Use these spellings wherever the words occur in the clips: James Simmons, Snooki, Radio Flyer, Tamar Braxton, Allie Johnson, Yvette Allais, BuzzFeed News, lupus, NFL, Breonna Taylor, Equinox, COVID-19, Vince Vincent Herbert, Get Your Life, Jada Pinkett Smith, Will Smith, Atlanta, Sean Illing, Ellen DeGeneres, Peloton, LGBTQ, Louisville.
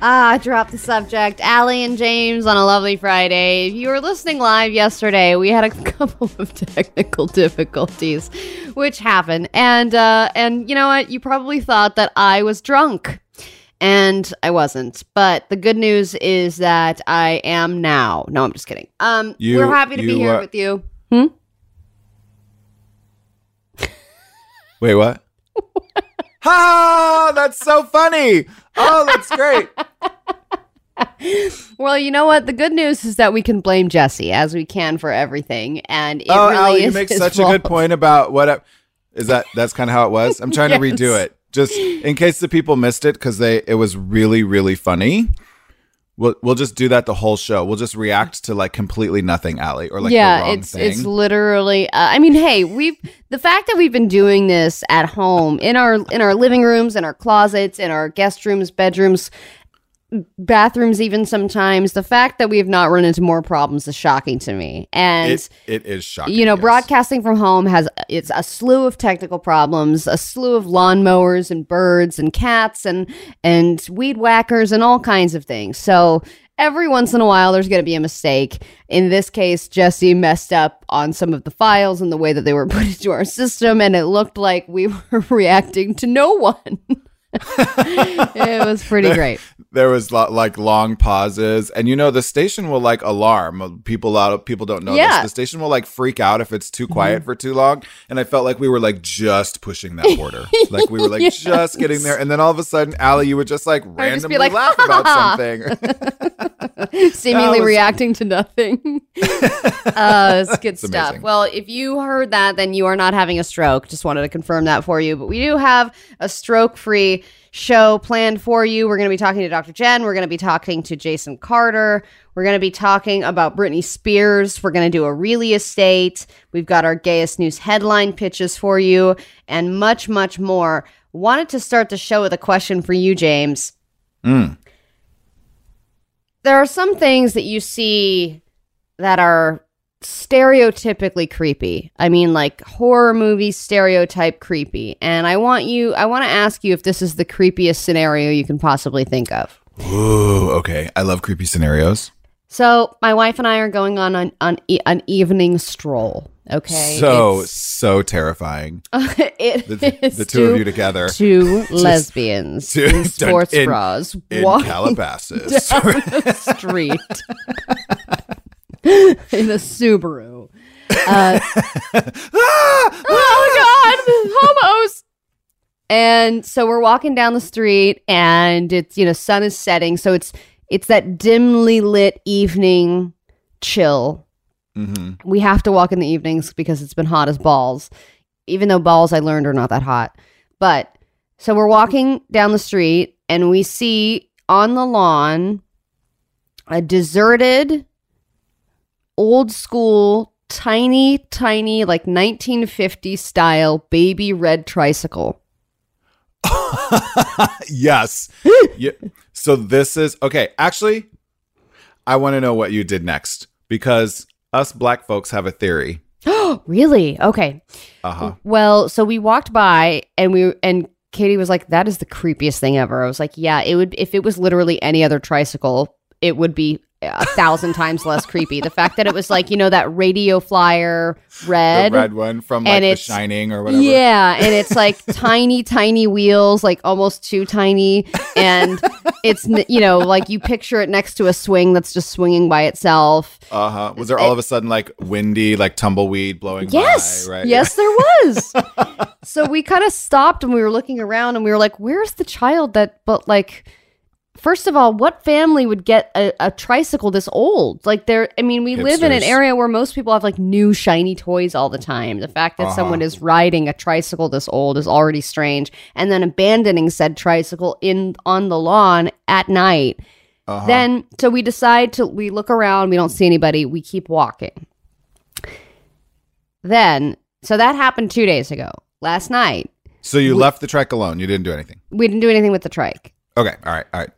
Drop the subject. Allie and James on a lovely Friday. If you were listening live yesterday, we had a couple of technical difficulties, which happened. And you know what? You probably thought that I was drunk. And I wasn't. But the good news is that I am now. No, I'm just kidding. We're happy to be here with you. Wait, what? Ha! That's so funny. Oh, that's great. Well, you know what? The good news is that we can blame Jesse as we can for everything. And it really Allie, is you make such fault. A good point about what is that? That's kind of how it was. I'm trying to redo it. Just in case the people missed it, because it was really, really funny. We'll just do that the whole show. We'll just react to like completely nothing, Allie, or like the wrong thing. Yeah, it's literally. I mean, hey, the fact that we've been doing this at home in our living rooms, in our closets, in our guest rooms, bedrooms, bathrooms, even sometimes. The fact that we have not run into more problems is shocking to me, and it is shocking. You know, yes. Broadcasting from home it's a slew of technical problems, a slew of lawnmowers and birds and cats and weed whackers and all kinds of things. So every once in a while, there's going to be a mistake. In this case, Jesse messed up on some of the files and the way that they were put into our system, and it looked like we were reacting to no one. It was pretty great. There was like long pauses, and you know the station will like alarm people out. People don't know this. The station will like freak out if it's too quiet for too long. And I felt like we were like just pushing that border, like we were like just getting there. And then all of a sudden, Allie, you would just like randomly just laugh about something, seemingly reacting to nothing. It's good stuff. Amazing. Well, if you heard that, then you are not having a stroke. Just wanted to confirm that for you. But we do have a stroke-free show planned for you. We're going to be talking to Dr. Jen. We're going to be talking to Jason Carter. We're going to be talking about Britney Spears. We're going to do Aurelia Estate. We've got our gayest news headline pitches for you and much, much more. Wanted to start the show with a question for you, James. There are some things that you see that are stereotypically creepy. I mean, like horror movie stereotype creepy. And I want to ask you if this is the creepiest scenario you can possibly think of. Ooh, okay. I love creepy scenarios. So my wife and I are going on an evening stroll. Okay. So terrifying. The two of you together. Two lesbians in sports bras. In Calabasas. Down the street. In a Subaru. Oh my God, homos! And so we're walking down the street, and it's sun is setting, so it's that dimly lit evening chill. We have to walk in the evenings because it's been hot as balls, even though balls I learned are not that hot. But so we're walking down the street, and we see on the lawn a deserted, old school, tiny, like 1950 style baby red tricycle. Yes. Yeah. So this is okay. Actually, I want to know what you did next, because us black folks have a theory. Oh, really? Okay. Well, so we walked by and Katie was like, "That is the creepiest thing ever." I was like, "Yeah, it would if it was literally any other tricycle, it would be." 1,000 times less creepy. The fact that it was like, that Radio Flyer red. The red one from like The Shining or whatever. Yeah. And it's like tiny wheels, like almost too tiny. And it's, like you picture it next to a swing that's just swinging by itself. Was there all of a sudden like windy, like tumbleweed blowing by? Right? Yes, there was. So we kind of stopped and we were looking around and we were like, where's the child that, but like... First of all, what family would get a tricycle this old? Like we Hipsters. Live in an area where most people have like new shiny toys all the time. The fact that someone is riding a tricycle this old is already strange, and then abandoning said tricycle on the lawn at night. Then so we decide we look around, we don't see anybody, we keep walking. Then so that happened 2 days ago, last night. So we left the trike alone. You didn't do anything. We didn't do anything with the trike. Okay, all right. Fine.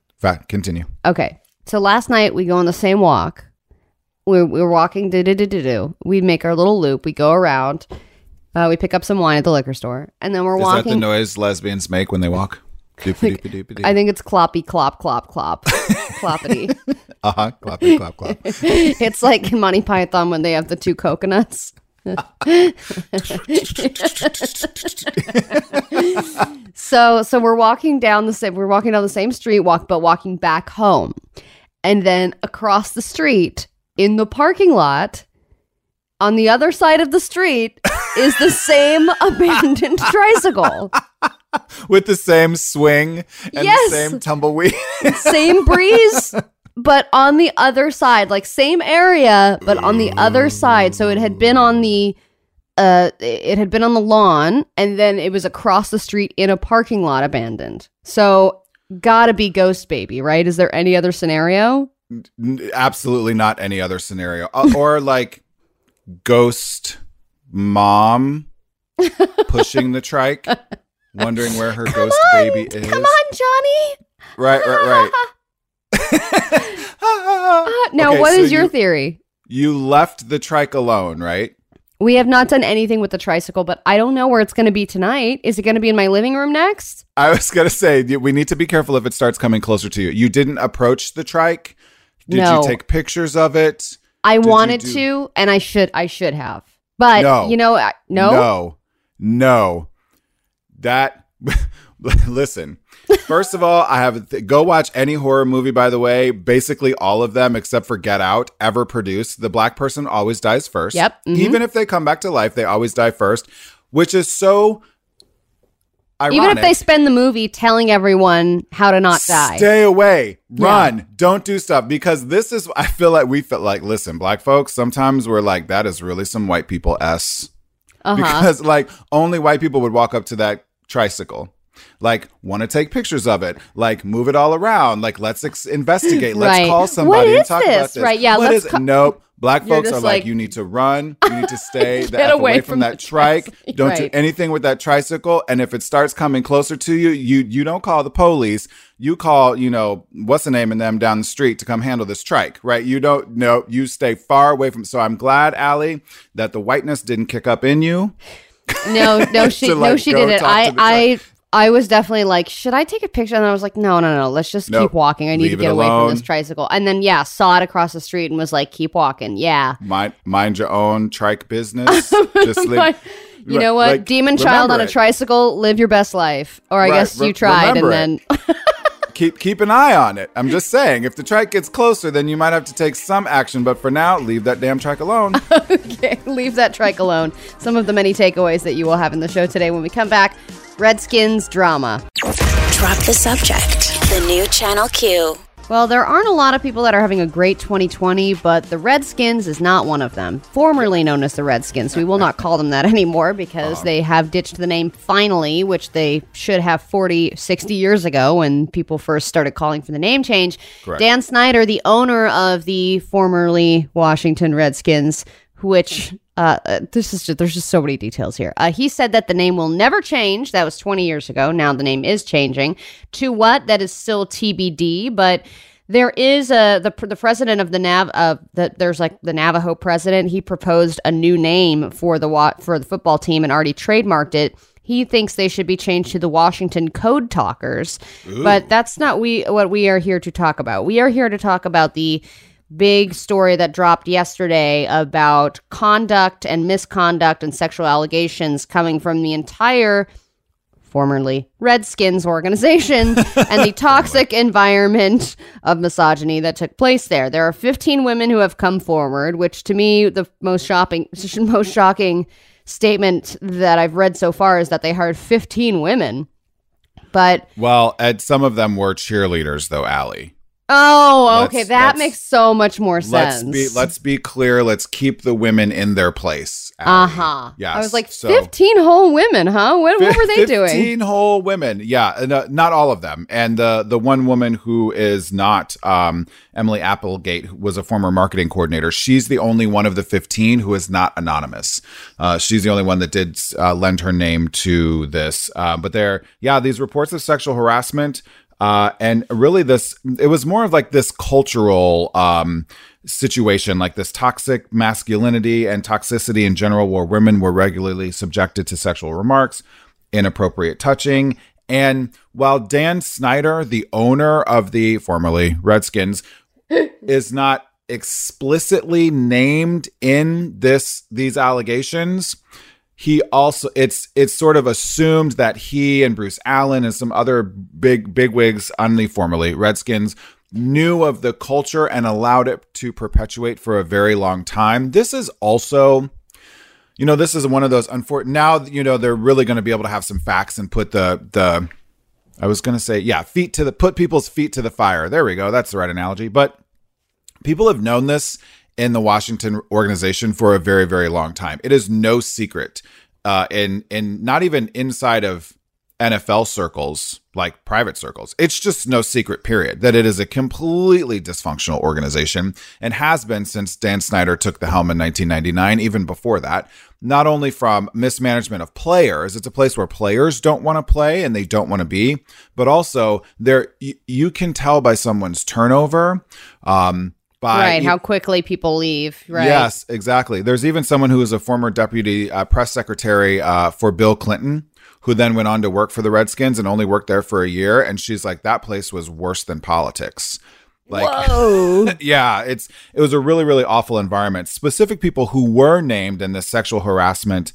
Continue. Okay. So last night we go on the same walk. We're walking. We make our little loop. We go around. We pick up some wine at the liquor store, and then we're walking. Is that the noise lesbians make when they walk? Like, I think it's cloppy, clop, clop, clop. Cloppity. Uh-huh. Cloppy, clop, clop. It's like Monty Python when they have the two coconuts. So we're walking down the same street, but walking back home. And then across the street in the parking lot on the other side of the street is the same abandoned tricycle. With the same swing and the same tumbleweed. Same breeze, but on the other side. Like, same area, but on the other side. So it had been on the lawn, and then it was across the street in a parking lot abandoned. So gotta be Ghost Baby, right? Is there any other scenario? Absolutely not any other scenario. Or like Ghost Mom pushing the trike. Wondering where her ghost baby is. Come on, Johnny. Right. Now, okay, what is your theory? You left the trike alone, right? We have not done anything with the tricycle, but I don't know where it's going to be tonight. Is it going to be in my living room next? I was going to say, we need to be careful if it starts coming closer to you. You didn't approach the trike. Did you take pictures of it? I wanted to, and I should have. But, No. That, listen, first of all, I have go watch any horror movie, by the way. Basically, all of them, except for Get Out, ever produced. The black person always dies first. Yep. Mm-hmm. Even if they come back to life, they always die first, which is so ironic. Even if they spend the movie telling everyone how to not die. Stay away. Run. Yeah. Don't do stuff. Because this is, I feel like listen, black folks, sometimes we're like, that is really some white people s. Uh-huh. Because, like, only white people would walk up to that tricycle, like, want to take pictures of it, like, move it all around, like, let's investigate, let's call somebody and talk about this. Right? Yeah. Nope. Black folks are like, you need to run, you need to stay away from that trike. Don't do anything with that tricycle. And if it starts coming closer to you, you don't call the police. You call, what's the name of them down the street to come handle this trike, right? You stay far away from. So I'm glad, Allie, that the whiteness didn't kick up in you. No, she didn't. I was definitely like, should I take a picture? And I was like, no. Let's just keep walking. I need to get away from this tricycle. And then, saw it across the street and was like, keep walking. Yeah. Mind your own trike business. Just leave. You know what? Like, demon child on a tricycle, live your best life. Or I guess you tried and then... Keep an eye on it. I'm just saying, if the trike gets closer, then you might have to take some action. But for now, leave that damn trike alone. Okay, leave that trike alone. Some of the many takeaways that you will have in the show today. When we come back, Redskins drama. Drop the subject. The new Channel Q. Well, there aren't a lot of people that are having a great 2020, but the Redskins is not one of them. Formerly known as the Redskins. We will not call them that anymore because they have ditched the name finally, which they should have 40, 60 years ago when people first started calling for the name change. Correct. Dan Snyder, the owner of the formerly Washington Redskins, which... there's just so many details here. He said that the name will never change. That was 20 years ago. Now the name is changing. To what? That is still TBD. But there is the president of the the Navajo president. He proposed a new name for the football team and already trademarked it. He thinks they should be changed to the Washington Code Talkers. Ooh. But that's not what we are here to talk about. We are here to talk about the big story that dropped yesterday about conduct and misconduct and sexual allegations coming from the entire formerly Redskins organization and the toxic environment of misogyny that took place there. There are 15 women who have come forward, which to me, the most shocking statement that I've read so far is that they hired 15 women. But well, and some of them were cheerleaders, though, Allie. Oh, okay. That makes so much more sense. Let's be clear. Let's keep the women in their place. Uh-huh. Yes. I was like, 15 whole women, huh? What were they doing? 15 whole women. Yeah. Not all of them. And the one woman who is not Emily Applegate, who was a former marketing coordinator. She's the only one of the 15 who is not anonymous. She's the only one that did lend her name to this. But these reports of sexual harassment. And really it was more of like this cultural situation, like this toxic masculinity and toxicity in general, where women were regularly subjected to sexual remarks, inappropriate touching, And while Dan Snyder, the owner of the formerly Redskins, is not explicitly named in these allegations, he also it's sort of assumed that he and Bruce Allen and some other bigwigs on the formerly Redskins knew of the culture and allowed it to perpetuate for a very long time. This is also, you know, this is one of those unfortunate. Now, you know, they're really going to be able to have some facts and put put people's feet to the fire. There we go. That's the right analogy. But people have known this in the Washington organization for a very, very long time. It is no secret, and not even inside of NFL circles, like private circles. It's just no secret, period, that it is a completely dysfunctional organization and has been since Dan Snyder took the helm in 1999, even before that. Not only from mismanagement of players, it's a place where players don't want to play and they don't want to be, but also there you can tell by someone's turnover, how quickly people leave. Right. Yes, exactly. There's even someone who is a former deputy press secretary for Bill Clinton, who then went on to work for the Redskins and only worked there for a year. And she's like, that place was worse than politics. Like, whoa. Yeah, it was a really, really awful environment. Specific people who were named in the sexual harassment,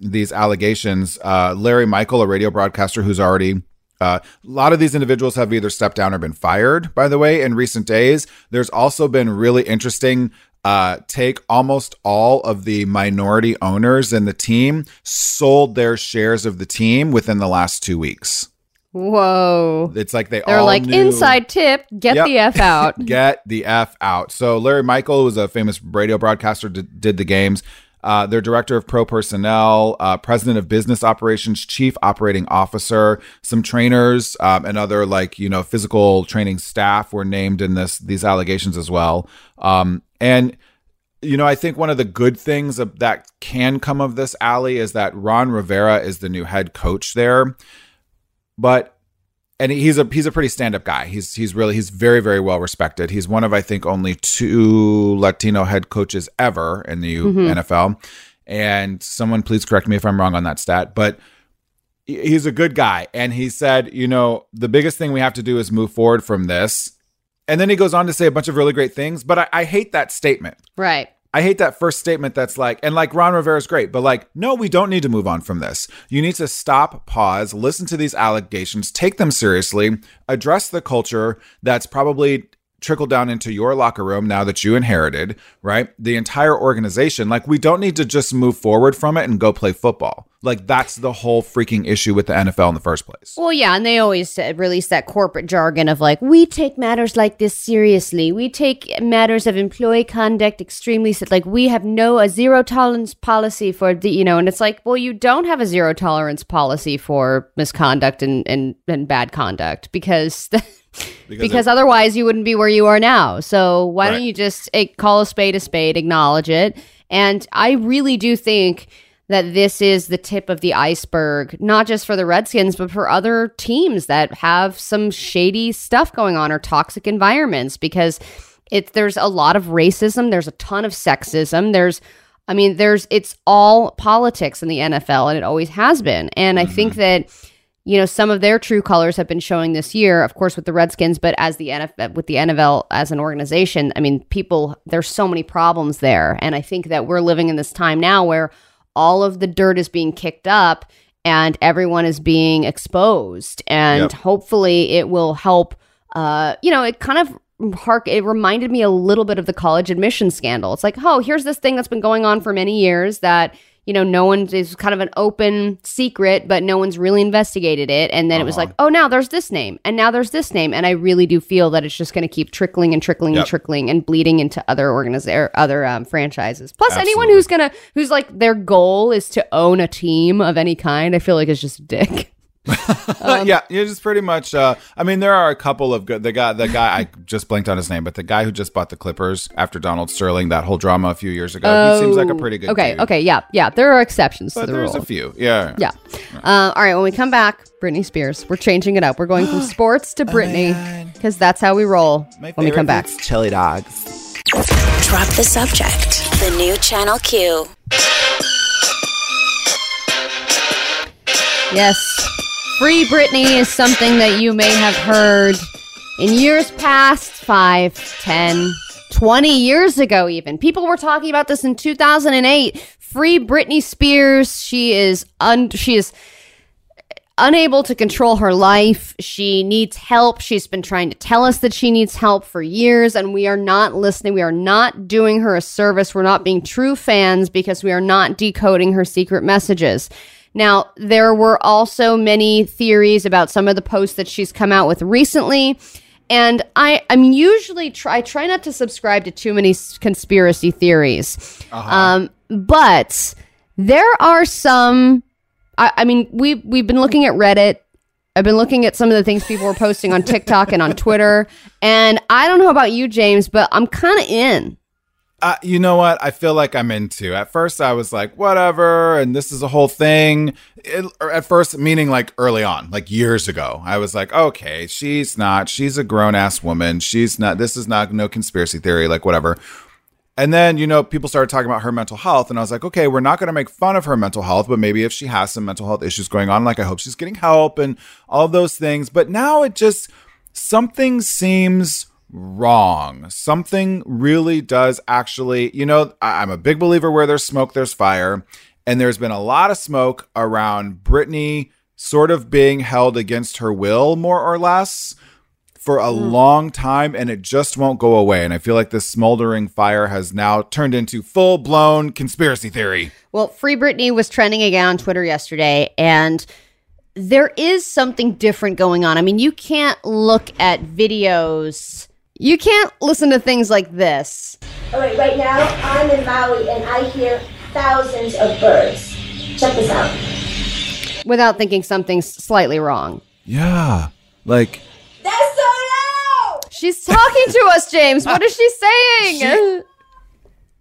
these allegations, Larry Michael, a radio broadcaster who's already, a lot of these individuals have either stepped down or been fired, by the way, in recent days. There's also been really interesting take. Almost all of the minority owners in the team sold their shares of the team within the last 2 weeks. Whoa. It's like they're all like, knew, inside tip, get the F out. Get the F out. So Larry Michael, who's a famous radio broadcaster, did the games. Their director of pro personnel, president of business operations, chief operating officer, some trainers, and other physical training staff were named in these allegations as well. And, you know, I think one of the good things that can come of this, Allie, is that Ron Rivera is the new head coach there. But and he's a pretty stand-up guy. He's very, very well respected. He's one of, I think, only two Latino head coaches ever in the NFL. And someone please correct me if I'm wrong on that stat, but he's a good guy. And he said, you know, the biggest thing we have to do is move forward from this. And then he goes on to say a bunch of really great things, but I hate that statement. Right. I hate that first statement that's like, and like Ron Rivera's great, but like, no, we don't need to move on from this. You need to stop, pause, listen to these allegations, take them seriously, address the culture that's probably trickled down into your locker room now that you inherited, right? The entire organization. Like, we don't need to just move forward from it and go play football. Like, that's the whole freaking issue with the NFL in the first place. Well, yeah, and they always release that corporate jargon of like, we take matters like this seriously. We take matters of employee conduct extremely seriously. Like, we have a zero tolerance policy for the, you know, and it's like, well, you don't have a zero tolerance policy for misconduct and bad conduct because otherwise you wouldn't be where you are now. So why don't you just call a spade, acknowledge it? And I really do think that this is the tip of the iceberg, not just for the Redskins, but for other teams that have some shady stuff going on or toxic environments, because there's a lot of racism, there's a ton of sexism, it's all politics in the NFL, and it always has been. And I think that, you know, some of their true colors have been showing this year, of course, with the Redskins, but with the NFL as an organization, I mean, there's so many problems there. And I think that we're living in this time now where all of the dirt is being kicked up and everyone is being exposed. And hopefully it will help. It kind of it reminded me a little bit of the college admission scandal. It's like, oh, here's this thing that's been going on for many years that, you know, no one is kind of an open secret, but no one's really investigated it. And then it was like, oh, now there's this name and now there's this name. And I really do feel that it's just going to keep trickling and trickling and trickling and bleeding into other franchises. Plus, anyone who's like their goal is to own a team of any kind, I feel like is just a dick. Yeah, you just pretty much. I mean, there are a couple of good. The guy, I just blanked on his name, but the guy who just bought the Clippers after Donald Sterling, that whole drama a few years ago, he seems like a pretty good. Okay, dude. Yeah. There are exceptions to the rule. There's a few, yeah. All right, when we come back, Britney Spears. We're changing it up. We're going from sports to Britney because that's how we roll. When we come back, chili dogs. Drop the subject. The new Channel Q. Yes. Free Britney is something that you may have heard in years past, 5, 10, 20 years ago even. People were talking about this in 2008. Free Britney Spears. She is unable to control her life. She needs help. She's been trying to tell us that she needs help for years, and we are not listening. We are not doing her a service. We're not being true fans because we are not decoding her secret messages. Now, there were also many theories about some of the posts that she's come out with recently. And I try not to subscribe to too many conspiracy theories. Uh-huh. But there are some... we've been looking at Reddit. I've been looking at some of the things people were posting on TikTok and on Twitter. And I don't know about you, James, but I'm kind of in. You know what? I feel like I'm in too. At first, I was like, whatever. And this is a whole thing. At first, meaning like early on, like years ago, I was like, okay, she's a grown ass woman. This is not no conspiracy theory, like whatever. And then, people started talking about her mental health. And I was like, okay, we're not going to make fun of her mental health. But maybe if she has some mental health issues going on, like I hope she's getting help and all those things. But now something seems wrong. Something really does actually, I'm a big believer where there's smoke, there's fire. And there's been a lot of smoke around Britney sort of being held against her will, more or less, for a long time, and it just won't go away. And I feel like this smoldering fire has now turned into full-blown conspiracy theory. Well, Free Britney was trending again on Twitter yesterday, and there is something different going on. I mean, you can't look at videos. You can't listen to things like this. All right, right now, I'm in Maui, and I hear thousands of birds. Check this out. Without thinking something's slightly wrong. Yeah, like... That's so loud! She's talking to us, James. What is she saying?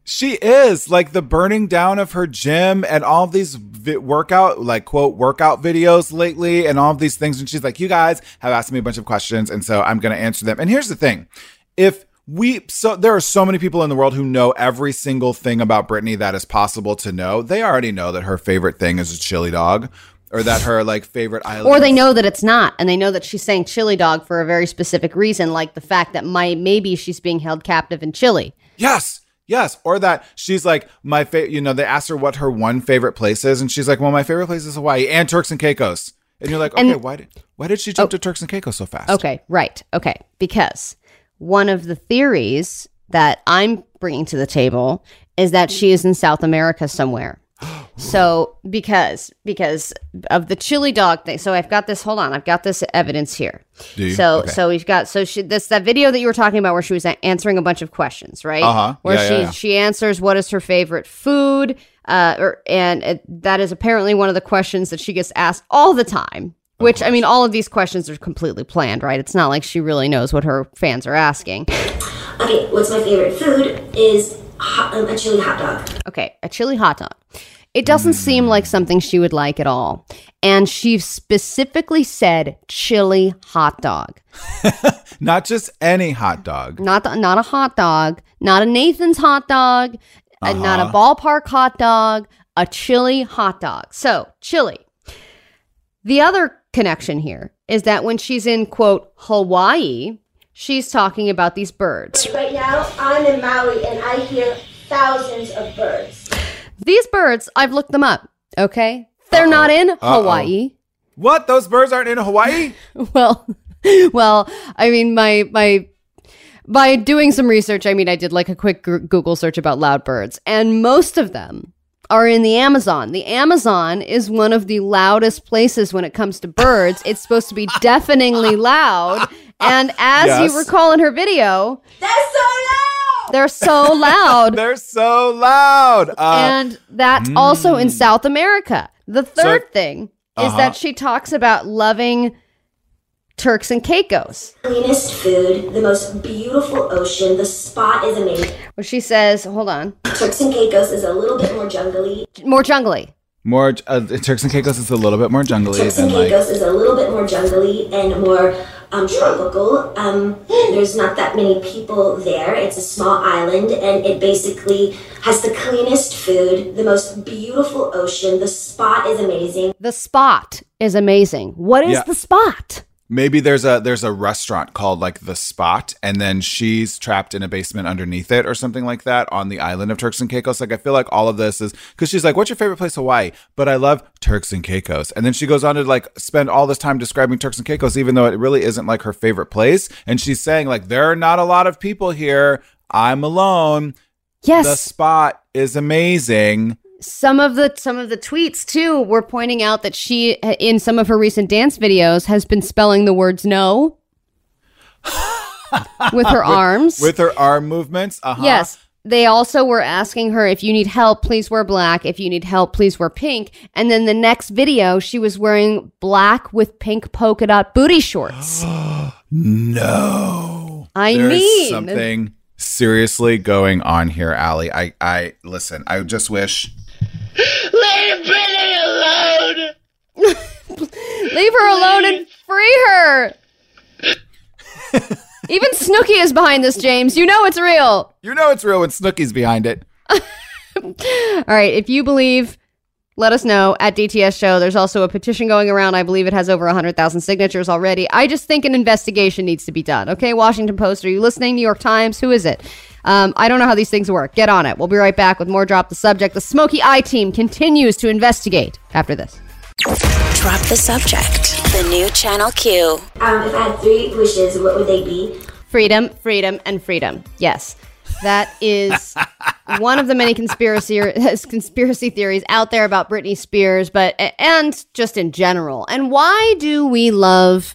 She is. Like the burning down of her gym and all these workout videos lately and all of these things. And she's like, you guys have asked me a bunch of questions, and so I'm going to answer them. And here's the thing. There are so many people in the world who know every single thing about Britney that is possible to know. They already know that her favorite thing is a chili dog. Or that her favorite island. Or they know that it's not. And they know that she's saying chili dog for a very specific reason, like the fact that maybe she's being held captive in Chile. Yes. Yes. Or that she's like, my favorite, they asked her what her one favorite place is. And she's like, well, my favorite place is Hawaii and Turks and Caicos. And you're like, okay, why did she jump to Turks and Caicos so fast? Okay. Right. Okay. Because one of the theories that I'm bringing to the table is that she is in South America somewhere. So because of the chili dog thing, so I've got this. Hold on, I've got this evidence here. That video that you were talking about where she was answering a bunch of questions, right? Uh-huh. Where she answers what is her favorite food, that is apparently one of the questions that she gets asked all the time. Which all of these questions are completely planned, right? It's not like she really knows what her fans are asking. Okay, what's my favorite food is. A chili hot dog. Okay, a chili hot dog. It doesn't seem like something she would like at all. And she specifically said chili hot dog. Not just any hot dog. Not a hot dog. Not a Nathan's hot dog. Uh-huh. Not a ballpark hot dog. A chili hot dog. So, chili. The other connection here is that when she's in, quote, Hawaii... She's talking about these birds. Right now, I'm in Maui, and I hear thousands of birds. These birds, I've looked them up, okay? They're not in Hawaii. What? Those birds aren't in Hawaii? Well, I mean, by doing some research, I did like a quick Google search about loud birds, and most of them are in the Amazon. The Amazon is one of the loudest places when it comes to birds. It's supposed to be deafeningly loud. And as you recall in her video, they're so loud. And that's also in South America. The third thing is that she talks about loving Turks and Caicos. Cleanest food, the most beautiful ocean, the spot is amazing. Well, she says, hold on. Turks and Caicos is a little bit more jungly. Turks and Caicos is a little bit more jungly. Turks and Caicos is a little bit more jungly and more tropical. There's not that many people there. It's a small island, and it basically has the cleanest food, the most beautiful ocean. The spot is amazing. The spot is amazing. What is the spot? Maybe there's a restaurant called like The Spot, and then she's trapped in a basement underneath it or something like that on the island of Turks and Caicos. Like, I feel like all of this is because she's like, what's your favorite place, Hawaii? But I love Turks and Caicos. And then she goes on to like spend all this time describing Turks and Caicos, even though it really isn't like her favorite place. And she's saying like, there are not a lot of people here. I'm alone. Yes. The spot is amazing. Some of the tweets, too, were pointing out that she, in some of her recent dance videos, has been spelling the words no with her arms. With her arm movements. Uh-huh. Yes. They also were asking her, if you need help, please wear black. If you need help, please wear pink. And then the next video, she was wearing black with pink polka dot booty shorts. No. There's something seriously going on here, Allie. I listen, I just wish... Leave Britney alone! Leave her alone and free her! Even Snooki is behind this, James. You know it's real. You know it's real when Snooki's behind it. All right, if you believe, let us know at DTS Show. There's also a petition going around. I believe it has over 100,000 signatures already. I just think an investigation needs to be done. Okay, Washington Post, are you listening? New York Times, who is it? I don't know how these things work. Get on it. We'll be right back with more Drop the Subject. The Smoky Eye team continues to investigate after this. Drop the Subject. The new Channel Q. If I had three wishes, what would they be? Freedom, freedom, and freedom. Yes. That is one of the many conspiracy theories out there about Britney Spears, and just in general. And why do we love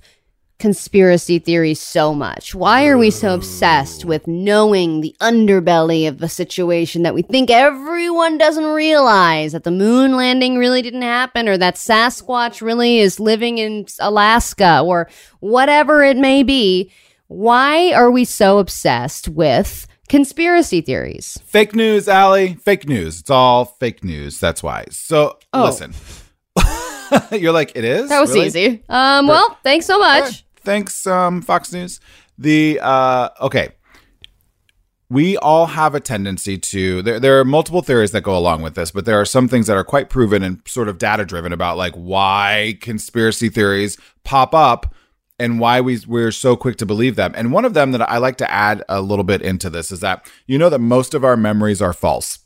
conspiracy theories so much? Why are we so obsessed with knowing the underbelly of a situation that we think everyone doesn't realize, that the moon landing really didn't happen, or that Sasquatch really is living in Alaska, or whatever it may be? Why are we so obsessed with conspiracy theories? Fake news, Allie. Fake news. It's all fake news. That's why. So listen, you're like, it is? That was really easy. Well, thanks so much. Right. Thanks, Fox News. Okay. We all have a tendency to, there are multiple theories that go along with this, but there are some things that are quite proven and sort of data-driven about like why conspiracy theories pop up and why we're so quick to believe them. And one of them that I like to add a little bit into this is that, you know, that most of our memories are false.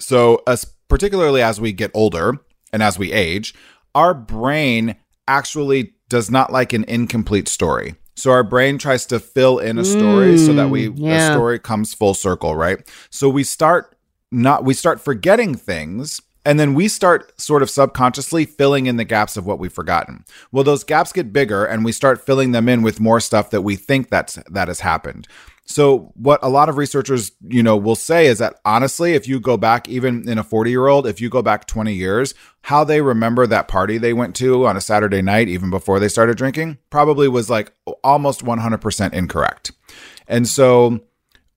So particularly as we get older and as we age, our brain actually does not like an incomplete story. So our brain tries to fill in a story so that the story comes full circle, right? So we start forgetting things, and then we start sort of subconsciously filling in the gaps of what we've forgotten. Well, those gaps get bigger, and we start filling them in with more stuff that we think that has happened. So what a lot of researchers, you know, will say is that honestly, if you go back, even in a 40-year-old, if you go back 20 years, how they remember that party they went to on a Saturday night, even before they started drinking, probably was like almost 100% incorrect. And so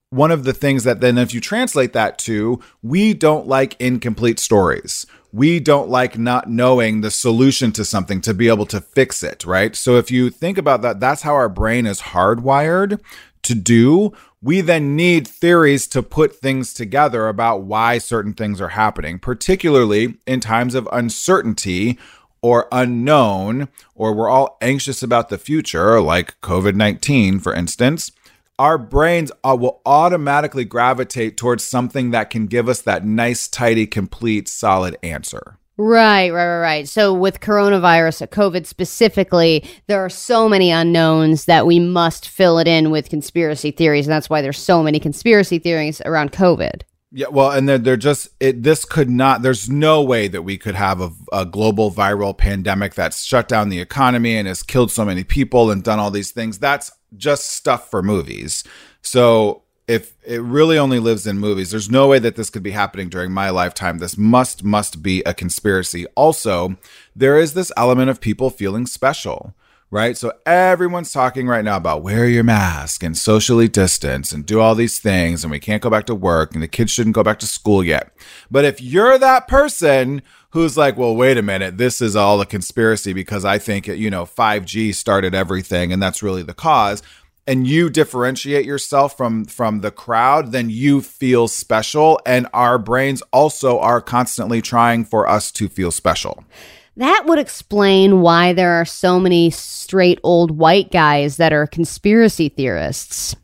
one of the things that then, if you translate that to, we don't like incomplete stories. We don't like not knowing the solution to something to be able to fix it, right? So if you think about that, that's how our brain is hardwired to do. We then need theories to put things together about why certain things are happening, particularly in times of uncertainty or unknown, or we're all anxious about the future, like COVID-19, for instance. Our brains will automatically gravitate towards something that can give us that nice, tidy, complete, solid answer. Right. So with coronavirus, COVID specifically, there are so many unknowns that we must fill it in with conspiracy theories. And that's why there's so many conspiracy theories around COVID. Yeah, well, and they're just, there's no way that we could have a global viral pandemic that's shut down the economy and has killed so many people and done all these things. That's just stuff for movies. So if it really only lives in movies, there's no way that this could be happening during my lifetime. This must be a conspiracy. Also, there is this element of people feeling special, right? So everyone's talking right now about wear your mask and socially distance and do all these things, and we can't go back to work and the kids shouldn't go back to school yet. But if you're that person who's like, well, wait a minute, this is all a conspiracy because I think, you know, 5G started everything and that's really the cause, and you differentiate yourself from the crowd, then you feel special. And our brains also are constantly trying for us to feel special. That would explain why there are so many straight old white guys that are conspiracy theorists.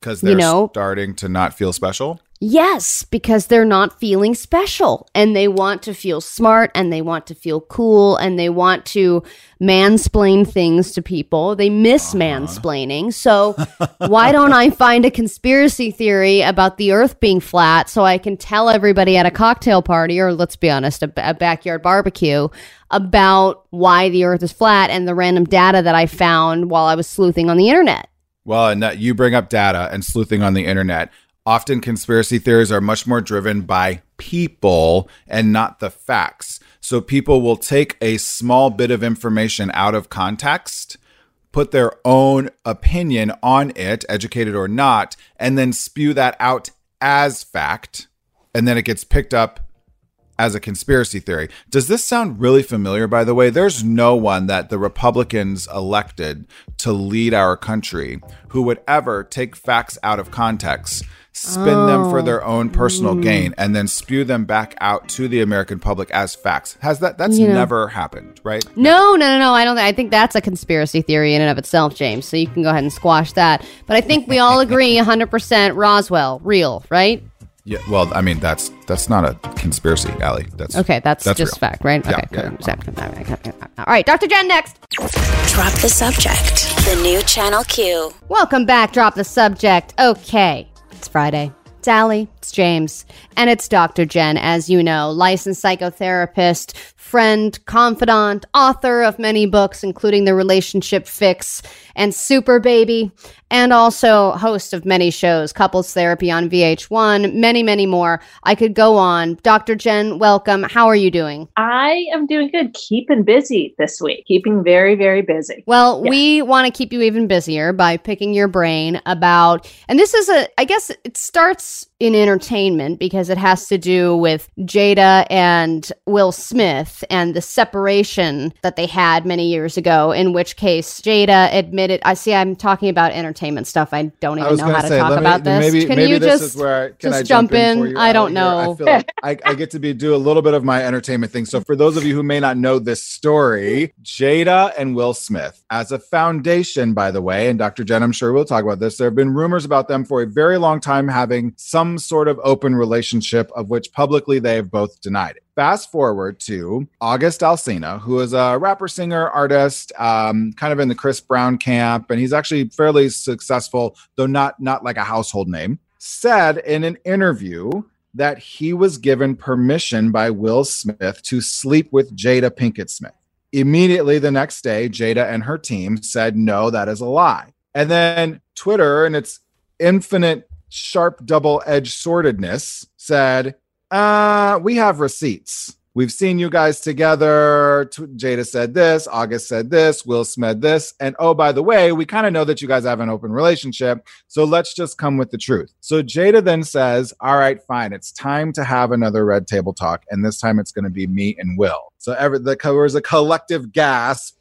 Because they're starting to not feel special? Yes, because they're not feeling special, and they want to feel smart, and they want to feel cool, and they want to mansplain things to people. They miss mansplaining. So why don't I find a conspiracy theory about the earth being flat so I can tell everybody at a cocktail party, or let's be honest, a backyard barbecue, about why the earth is flat and the random data that I found while I was sleuthing on the internet. Well, and you bring up data and sleuthing on the internet. Often conspiracy theories are much more driven by people and not the facts. So people will take a small bit of information out of context, put their own opinion on it, educated or not, and then spew that out as fact. And then it gets picked up as a conspiracy theory. Does this sound really familiar, by the way? There's no one that the Republicans elected to lead our country who would ever take facts out of context, spin them for their own personal gain, and then spew them back out to the American public as facts. That's never happened, right? No. I think that's a conspiracy theory in and of itself, James. So you can go ahead and squash that. But I think we all agree 100% Roswell, real, right? Yeah. Well, I mean, that's not a conspiracy, Allie. That's just real. Fact, right? Yeah, okay. Yeah. All right, Dr. Jen next. Drop the subject. The new Channel Q. Welcome back. Drop the subject. Okay. It's Friday. It's Allie, it's James, and it's Dr. Jen, as you know, licensed psychotherapist, friend, confidant, author of many books, including The Relationship Fix and Super Baby, and also host of many shows, Couples Therapy on VH1, many, many more. I could go on. Dr. Jen, welcome. How are you doing? I am doing good. Keeping busy this week. Keeping very, very busy. Well, we want to keep you even busier by picking your brain about, and this is I guess it starts in entertainment because it has to do with Jada and Will Smith and the separation that they had many years ago, in which case Jada admitted, I'm talking about entertainment stuff. I don't even know how to talk about this. Maybe can I jump in? I don't know. I feel like I get to do a little bit of my entertainment thing. So for those of you who may not know this story, Jada and Will Smith, as a foundation, by the way, and Dr. Jen, I'm sure we'll talk about this. There have been rumors about them for a very long time having some sort of open relationship, of which publicly they have both denied it. Fast forward to August Alsina, who is a rapper, singer, artist, kind of in the Chris Brown camp. And he's actually fairly successful, though not like a household name, said in an interview that he was given permission by Will Smith to sleep with Jada Pinkett Smith. Immediately the next day, Jada and her team said, no, that is a lie. And then Twitter, and its infinite sharp double-edged sordidness, said, we have receipts. We've seen you guys together. Jada said this, August said this, Will Smith this. And oh, by the way, we kind of know that you guys have an open relationship. So let's just come with the truth. So Jada then says, all right, fine. It's time to have another Red Table Talk. And this time it's going to be me and Will. So there was a collective gasp.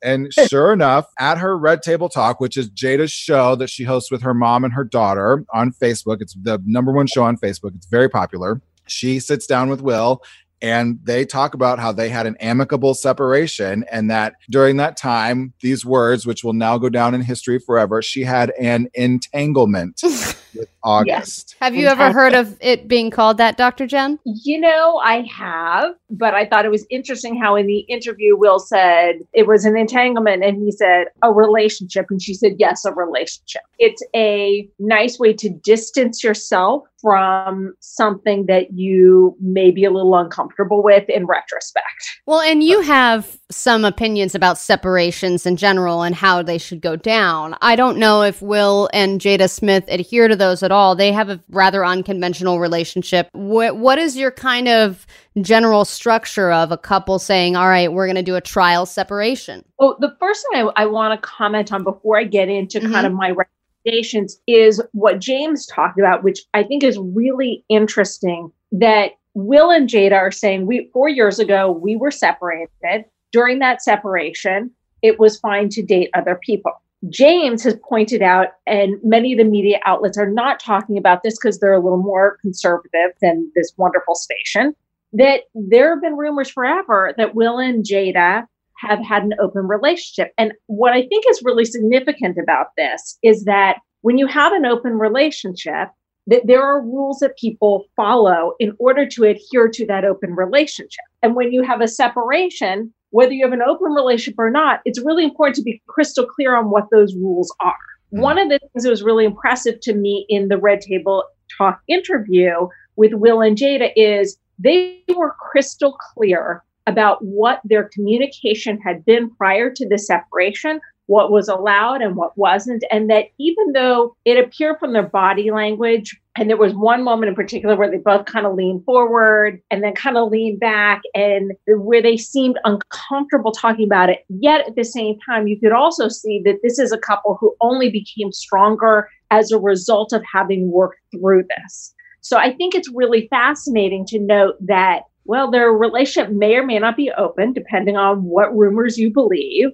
And sure enough, at her Red Table Talk, which is Jada's show that she hosts with her mom and her daughter on Facebook. It's the number one show on Facebook. It's very popular. She sits down with Will and they talk about how they had an amicable separation, and that during that time, these words, which will now go down in history forever, she had an entanglement with August. Yes. Have you ever heard of it being called that, Dr. Jen? You know, I have, but I thought it was interesting how in the interview, Will said it was an entanglement and he said a relationship. And she said, yes, a relationship. It's a nice way to distance yourself from something that you may be a little uncomfortable with in retrospect. Well, and you have some opinions about separations in general and how they should go down. I don't know if Will and Jada Smith adhere to those at all. They have a rather unconventional relationship. What is your kind of general structure of a couple saying, all right, we're going to do a trial separation? Well, the first thing I want to comment on before I get into kind of my recommendations is what James talked about, which I think is really interesting, that Will and Jada are saying, we 4 years ago, we were separated. During that separation, it was fine to date other people. James has pointed out, and many of the media outlets are not talking about this because they're a little more conservative than this wonderful station, that there have been rumors forever that Will and Jada have had an open relationship. And what I think is really significant about this is that when you have an open relationship, that there are rules that people follow in order to adhere to that open relationship. And when you have a separation, whether you have an open relationship or not, it's really important to be crystal clear on what those rules are. One of the things that was really impressive to me in the Red Table Talk interview with Will and Jada is they were crystal clear about what their communication had been prior to the separation, what was allowed and what wasn't. And that even though it appeared from their body language, and there was one moment in particular where they both kind of leaned forward and then kind of leaned back and where they seemed uncomfortable talking about it. Yet at the same time, you could also see that this is a couple who only became stronger as a result of having worked through this. So I think it's really fascinating to note that, well, their relationship may or may not be open, depending on what rumors you believe,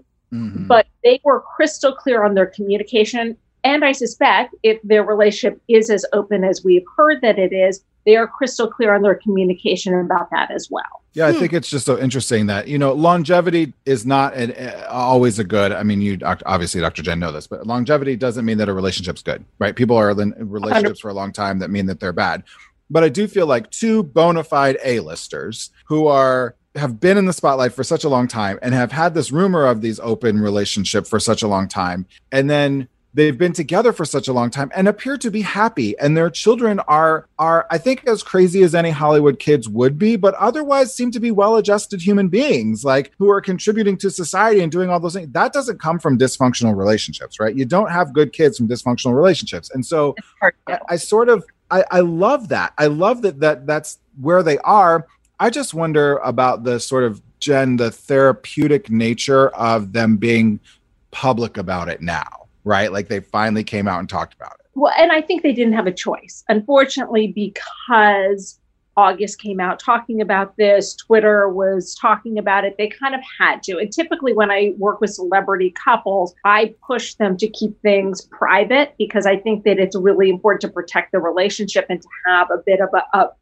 but they were crystal clear on their communication. And I suspect if their relationship is as open as we've heard that it is, they are crystal clear on their communication about that as well. Yeah, I think it's just so interesting that, you know, longevity is not always a good. I mean, you obviously, Dr. Jen, know this, but longevity doesn't mean that a relationship's good, right? People are in relationships for a long time that mean that they're bad. But I do feel like two bona fide A-listers who are have been in the spotlight for such a long time and have had this rumor of these open relationship for such a long time. And then they've been together for such a long time and appear to be happy. And their children are, I think, as crazy as any Hollywood kids would be, but otherwise seem to be well-adjusted human beings, like who are contributing to society and doing all those things. That doesn't come from dysfunctional relationships, right? You don't have good kids from dysfunctional relationships. And so I love that. I love that that's where they are. I just wonder about the sort of, Jen, the therapeutic nature of them being public about it now, right? Like they finally came out and talked about it. Well, and I think they didn't have a choice, unfortunately, because August came out talking about this, Twitter was talking about it. They kind of had to. And typically when I work with celebrity couples, I push them to keep things private because I think that it's really important to protect the relationship and to have a bit of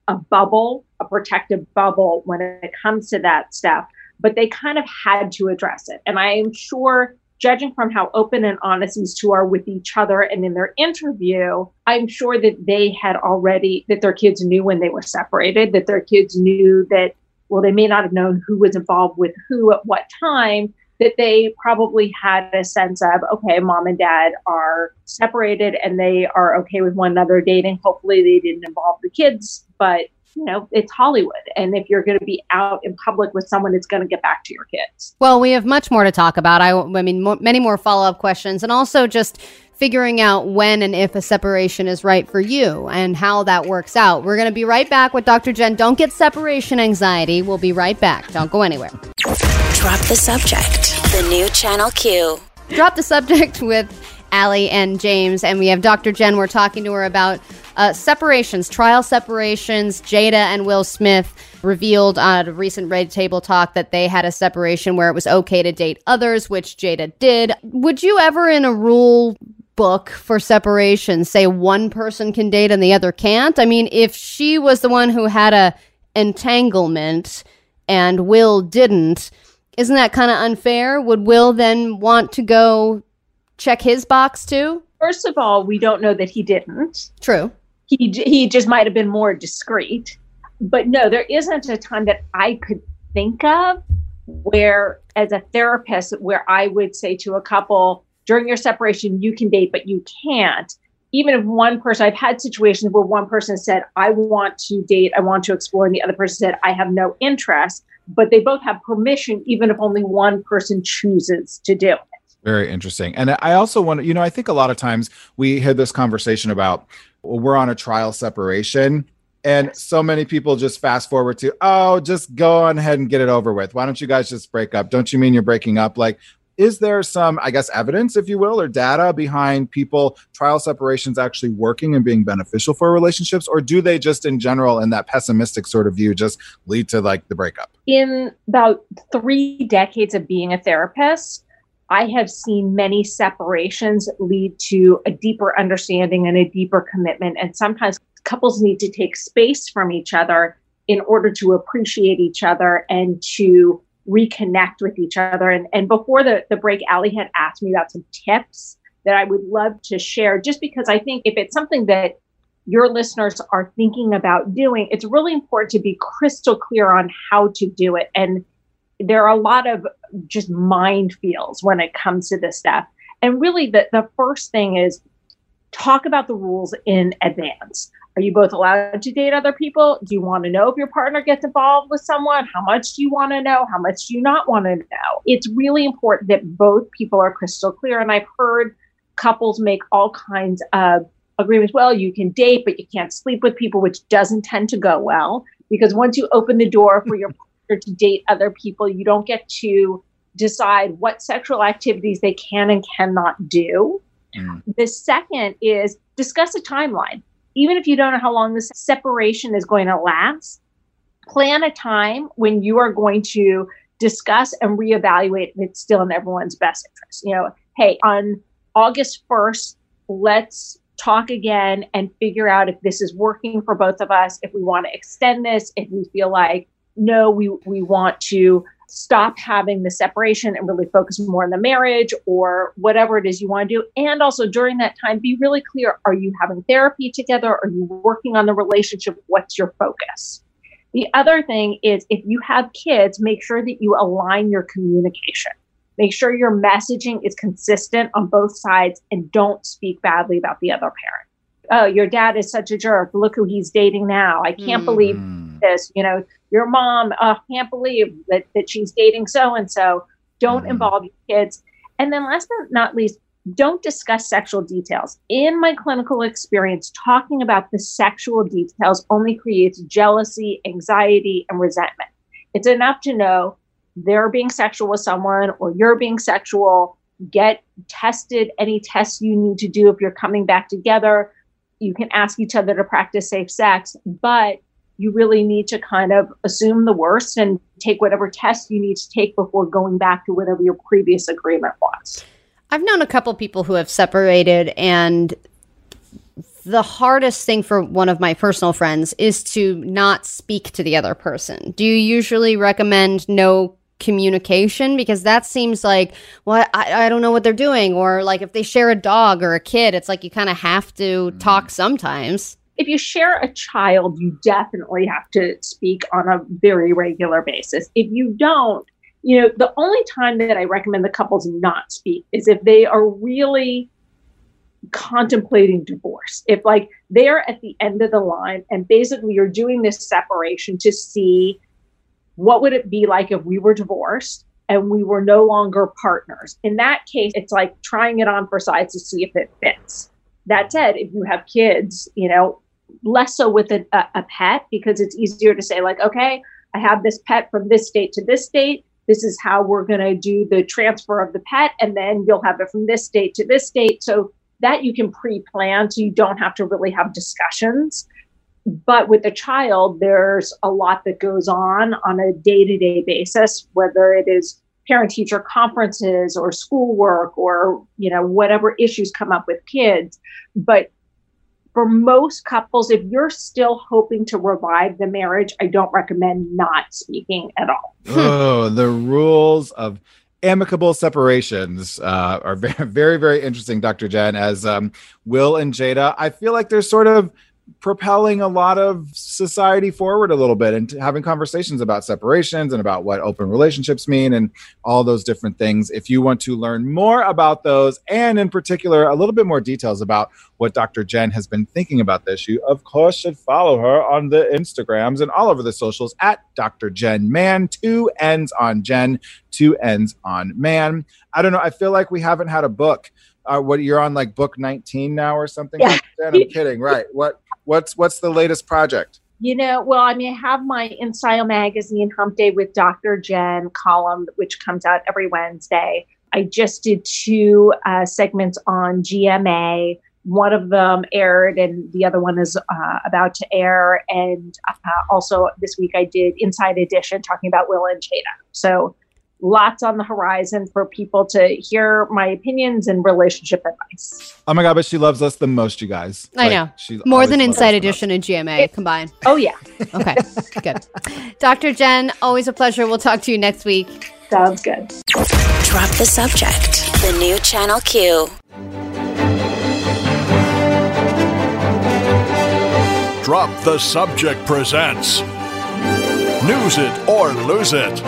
a bubble, a protective bubble when it comes to that stuff. But they kind of had to address it. And I am sure, judging from how open and honest these two are with each other and in their interview, I'm sure that they had already, that their kids knew when they were separated, that their kids knew that, well, they may not have known who was involved with who at what time, that they probably had a sense of, okay, mom and dad are separated and they are okay with one another dating. Hopefully they didn't involve the kids, but you know, it's Hollywood. And if you're going to be out in public with someone, it's going to get back to your kids. Well, we have much more to talk about. I mean, many more follow-up questions and also just figuring out when and if a separation is right for you and how that works out. We're going to be right back with Dr. Jen. Don't get separation anxiety. We'll be right back. Don't go anywhere. Drop the Subject, the new Channel Q. Drop the Subject with Ali and James, and we have Dr. Jen. We're talking to her about separations, trial separations. Jada and Will Smith revealed on a recent Red Table Talk that they had a separation where it was okay to date others, which Jada did. Would you ever, in a rule book for separation, say one person can date and the other can't? I mean, if she was the one who had a entanglement and Will didn't, isn't that kind of unfair? Would Will then want to go check his box too? First of all, we don't know that he didn't. True. He just might have been more discreet. But no, there isn't a time that I could think of where, as a therapist, where I would say to a couple, during your separation, you can date, but you can't. Even if one person, I've had situations where one person said, I want to date, I want to explore, and the other person said, I have no interest, but they both have permission, even if only one person chooses to do it. Very interesting. And I also want, I think a lot of times we had this conversation about, well, we're on a trial separation. And so many people just fast forward to, oh, just go on ahead and get it over with. Why don't you guys just break up? Don't you mean you're breaking up? Like, is there some, I guess, evidence, if you will, or data behind people, trial separations actually working and being beneficial for relationships? Or do they just in general, in that pessimistic sort of view, just lead to like the breakup? In about 3 decades of being a therapist, I have seen many separations lead to a deeper understanding and a deeper commitment. And sometimes couples need to take space from each other in order to appreciate each other and to reconnect with each other. And before the break, Allie had asked me about some tips that I would love to share, just because I think if it's something that your listeners are thinking about doing, it's really important to be crystal clear on how to do it. And there are a lot of just minefields when it comes to this stuff. And really the first thing is talk about the rules in advance. Are you both allowed to date other people? Do you want to know if your partner gets involved with someone? How much do you want to know? How much do you not want to know? It's really important that both people are crystal clear. And I've heard couples make all kinds of agreements. Well, you can date, but you can't sleep with people, which doesn't tend to go well, because once you open the door for your to date other people, you don't get to decide what sexual activities they can and cannot do. Mm. The second is discuss a timeline. Even if you don't know how long this separation is going to last, plan a time when you are going to discuss and reevaluate if it's still in everyone's best interest. Hey, on August 1st, let's talk again and figure out if this is working for both of us, if we want to extend this, if we feel like, no, we want to stop having the separation and really focus more on the marriage or whatever it is you want to do. And also during that time, be really clear. Are you having therapy together? Are you working on the relationship? What's your focus? The other thing is, if you have kids, make sure that you align your communication. Make sure your messaging is consistent on both sides and don't speak badly about the other parent. Oh, your dad is such a jerk. Look who he's dating now. I can't believe this. Your mom, can't believe that she's dating so-and-so. Don't involve your kids. And then last but not least, don't discuss sexual details. In my clinical experience, talking about the sexual details only creates jealousy, anxiety, and resentment. It's enough to know they're being sexual with someone or you're being sexual. Get tested, any tests you need to do if you're coming back together. You can ask each other to practice safe sex, but you really need to kind of assume the worst and take whatever test you need to take before going back to whatever your previous agreement was. I've known a couple people who have separated, and the hardest thing for one of my personal friends is to not speak to the other person. Do you usually recommend no communication? Because that seems like, well, I don't know what they're doing. Or like if they share a dog or a kid, it's like you kind of have to talk sometimes. If you share a child, you definitely have to speak on a very regular basis. If you don't, the only time that I recommend the couples not speak is if they are really contemplating divorce. If like they're at the end of the line and basically you're doing this separation to see what would it be like if we were divorced and we were no longer partners? In that case, it's like trying it on for size to see if it fits. That said, if you have kids, less so with a pet, because it's easier to say like, okay, I have this pet from this state to this state. This is how we're going to do the transfer of the pet. And then you'll have it from this state to this state. So that you can pre-plan, so you don't have to really have discussions. But with a child, there's a lot that goes on a day-to-day basis, whether it is parent-teacher conferences or schoolwork or, whatever issues come up with kids. But for most couples, if you're still hoping to revive the marriage, I don't recommend not speaking at all. Oh, the rules of amicable separations are very, very interesting, Dr. Jen, as Will and Jada. I feel like there's sort of propelling a lot of society forward a little bit and having conversations about separations and about what open relationships mean and all those different things. If you want to learn more about those and in particular a little bit more details about what Dr. Jen has been thinking about this, you of course should follow her on the Instagrams and all over the socials at Dr. Jen Mann, 2 N's on Jen, 2 N's on Mann. I don't know. I feel like we haven't had a book. What you're on like book 19 now or something? Yeah. I'm kidding. Right. What's the latest project? You know, well, I mean, I have my In Style magazine Hump Day with Dr. Jen column, which comes out every Wednesday. I just did two segments on GMA. One of them aired and the other one is about to air. And also this week I did Inside Edition talking about Will and Jada. So lots on the horizon for people to hear my opinions and relationship advice. Oh my God, but she loves us the most, you guys. I know. More than Inside Edition and GMA combined. Oh, yeah. Okay, good. Dr. Jen, always a pleasure. We'll talk to you next week. Sounds good. Drop the subject. The new Channel Q. Drop the Subject presents News It or Lose It.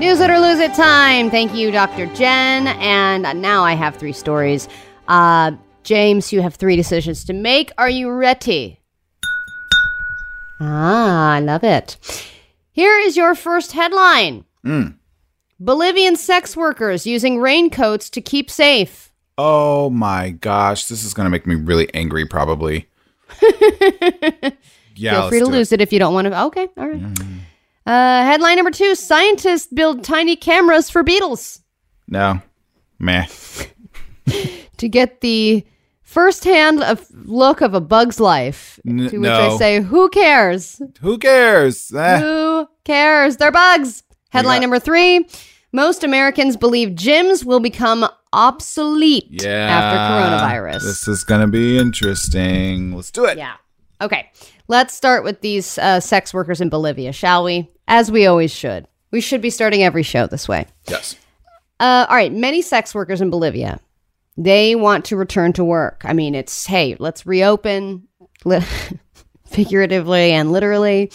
News it or lose it time. Thank you, Dr. Jen. And now I have three stories. James, you have three decisions to make. Are you ready? Ah, I love it. Here is your first headline. Bolivian sex workers using raincoats to keep safe. Oh my gosh. This is going to make me really angry probably. Yeah, feel free to lose it if you don't want to. Okay, all right. Mm-hmm. Headline number 2, scientists build tiny cameras for beetles. No. Meh. To get the first-hand look of a bug's life. To which I say, who cares? Who cares? Who cares? They're bugs. Headline number 3, most Americans believe gyms will become obsolete after coronavirus. This is going to be interesting. Let's do it. Yeah. Okay. Let's start with these sex workers in Bolivia, shall we? As we always should. We should be starting every show this way. Yes. All right. Many sex workers in Bolivia, they want to return to work. I mean, it's, hey, let's reopen figuratively and literally.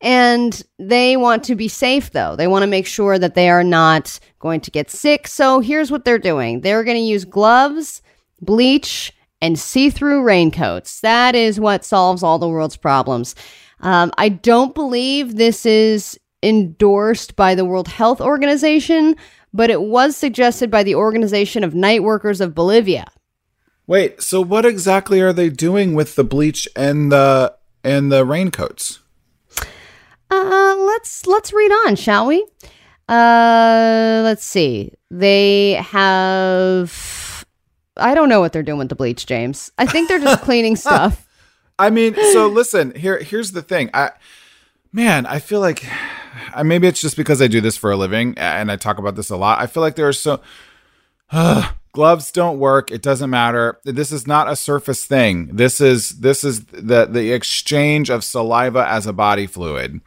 And they want to be safe, though. They want to make sure that they are not going to get sick. So here's what they're doing. They're going to use gloves, bleach, and see-through raincoats. That is what solves all the world's problems. I don't believe this is endorsed by the World Health Organization, but it was suggested by the Organization of Night Workers of Bolivia. Wait, so what exactly are they doing with the bleach and the raincoats? Let's read on, shall we? Let's see. They have... I don't know what they're doing with the bleach, James. I think they're just cleaning stuff. I mean, so listen, here's the thing. I feel like maybe it's just because I do this for a living and I talk about this a lot. I feel like there are so gloves don't work. It doesn't matter. This is not a surface thing. This is the exchange of saliva as a body fluid.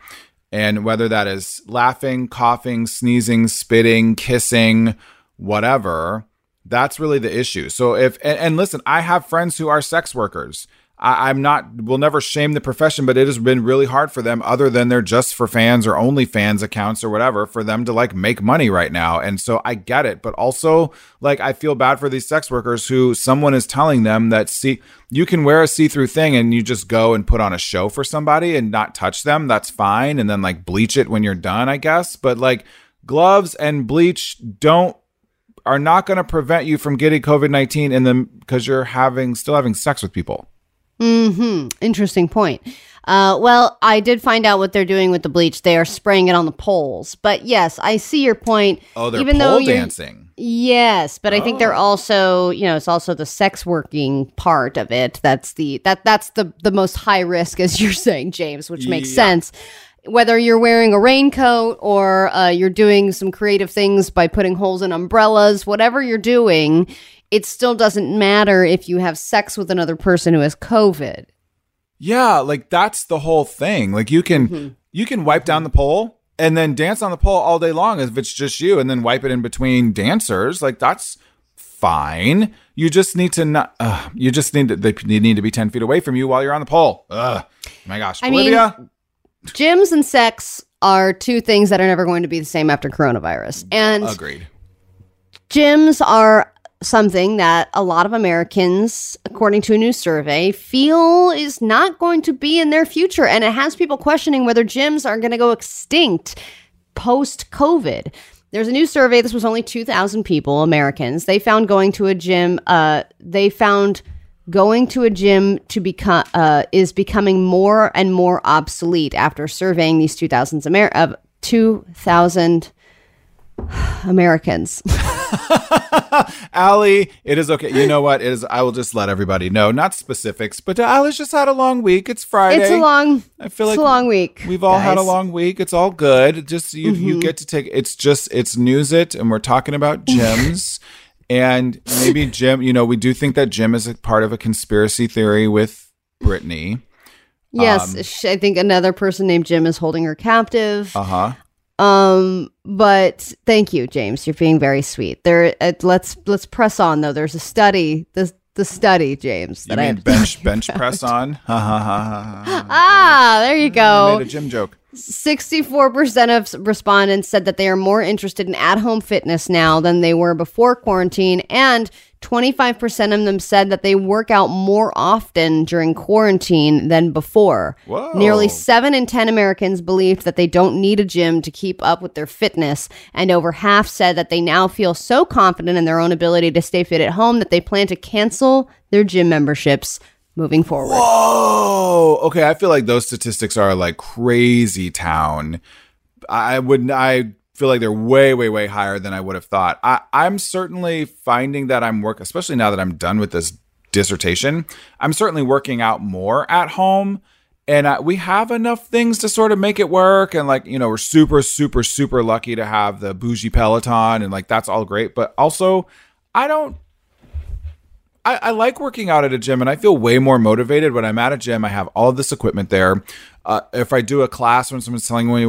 And whether that is laughing, coughing, sneezing, spitting, kissing, whatever, that's really the issue. So and listen, I have friends who are sex workers. We'll never shame the profession, but it has been really hard for them, other than they're just for fans or OnlyFans accounts or whatever, for them to like make money right now. And so I get it. But also like, I feel bad for these sex workers who someone is telling them that you can wear a see-through thing and you just go and put on a show for somebody and not touch them. That's fine. And then like bleach it when you're done, I guess. But like gloves and bleach are not going to prevent you from getting COVID-19 in them because you're still having sex with people. Mm-hmm. Interesting point. Well, I did find out what they're doing with the bleach. They are spraying it on the poles. But yes, I see your point. Oh, they're pole dancing. Yes, but I think they're also, you know, it's also the sex working part of it. That's the most high risk, as you're saying, James, which makes sense. Whether you're wearing a raincoat or you're doing some creative things by putting holes in umbrellas, whatever you're doing, it still doesn't matter if you have sex with another person who has COVID. Yeah, like that's the whole thing. Like you can wipe down the pole and then dance on the pole all day long if it's just you, and then wipe it in between dancers. Like that's fine. You just need to not. They need to be 10 feet away from you while you're on the pole. My gosh, Olivia. Gyms and sex are two things that are never going to be the same after coronavirus. And agreed. Gyms are something that a lot of Americans, according to a new survey, feel is not going to be in their future. And it has people questioning whether gyms are going to go extinct post-COVID. There's a new survey. This was only 2,000 people, Americans. They found going to a gym. Going to a gym to become is becoming more and more obsolete after surveying these 2,000 Americans. Allie, it is okay. You know what? I will just let everybody know. Not specifics, but Allie's just had a long week. It's Friday. It's a long week. We've all had a long week. It's all good. Just you get to take. It's news it, and we're talking about gyms. And maybe Jim, we do think that Jim is a part of a conspiracy theory with Britney. Yes, I think another person named Jim is holding her captive. Uh-huh. But thank you, James. You're being very sweet. There. Let's press on though. There's a study. The study, James. That you mean bench press on? Ha ha ha ha. Ah, there you go. I made a Jim joke. 64% of respondents said that they are more interested in at-home fitness now than they were before quarantine, and 25% of them said that they work out more often during quarantine than before. Whoa. Nearly 7 in 10 Americans believed that they don't need a gym to keep up with their fitness, and over half said that they now feel so confident in their own ability to stay fit at home that they plan to cancel their gym memberships moving forward. Whoa! Okay, I feel like those statistics are like crazy town. I feel like they're way, way, way higher than I would have thought. I'm certainly finding that I'm working, especially now that I'm done with this dissertation, I'm certainly working out more at home. And we have enough things to sort of make it work. And we're super, super, super lucky to have the bougie Peloton. And that's all great. But also, I like working out at a gym, and I feel way more motivated when I'm at a gym. I have all of this equipment there. If I do a class, when someone's telling me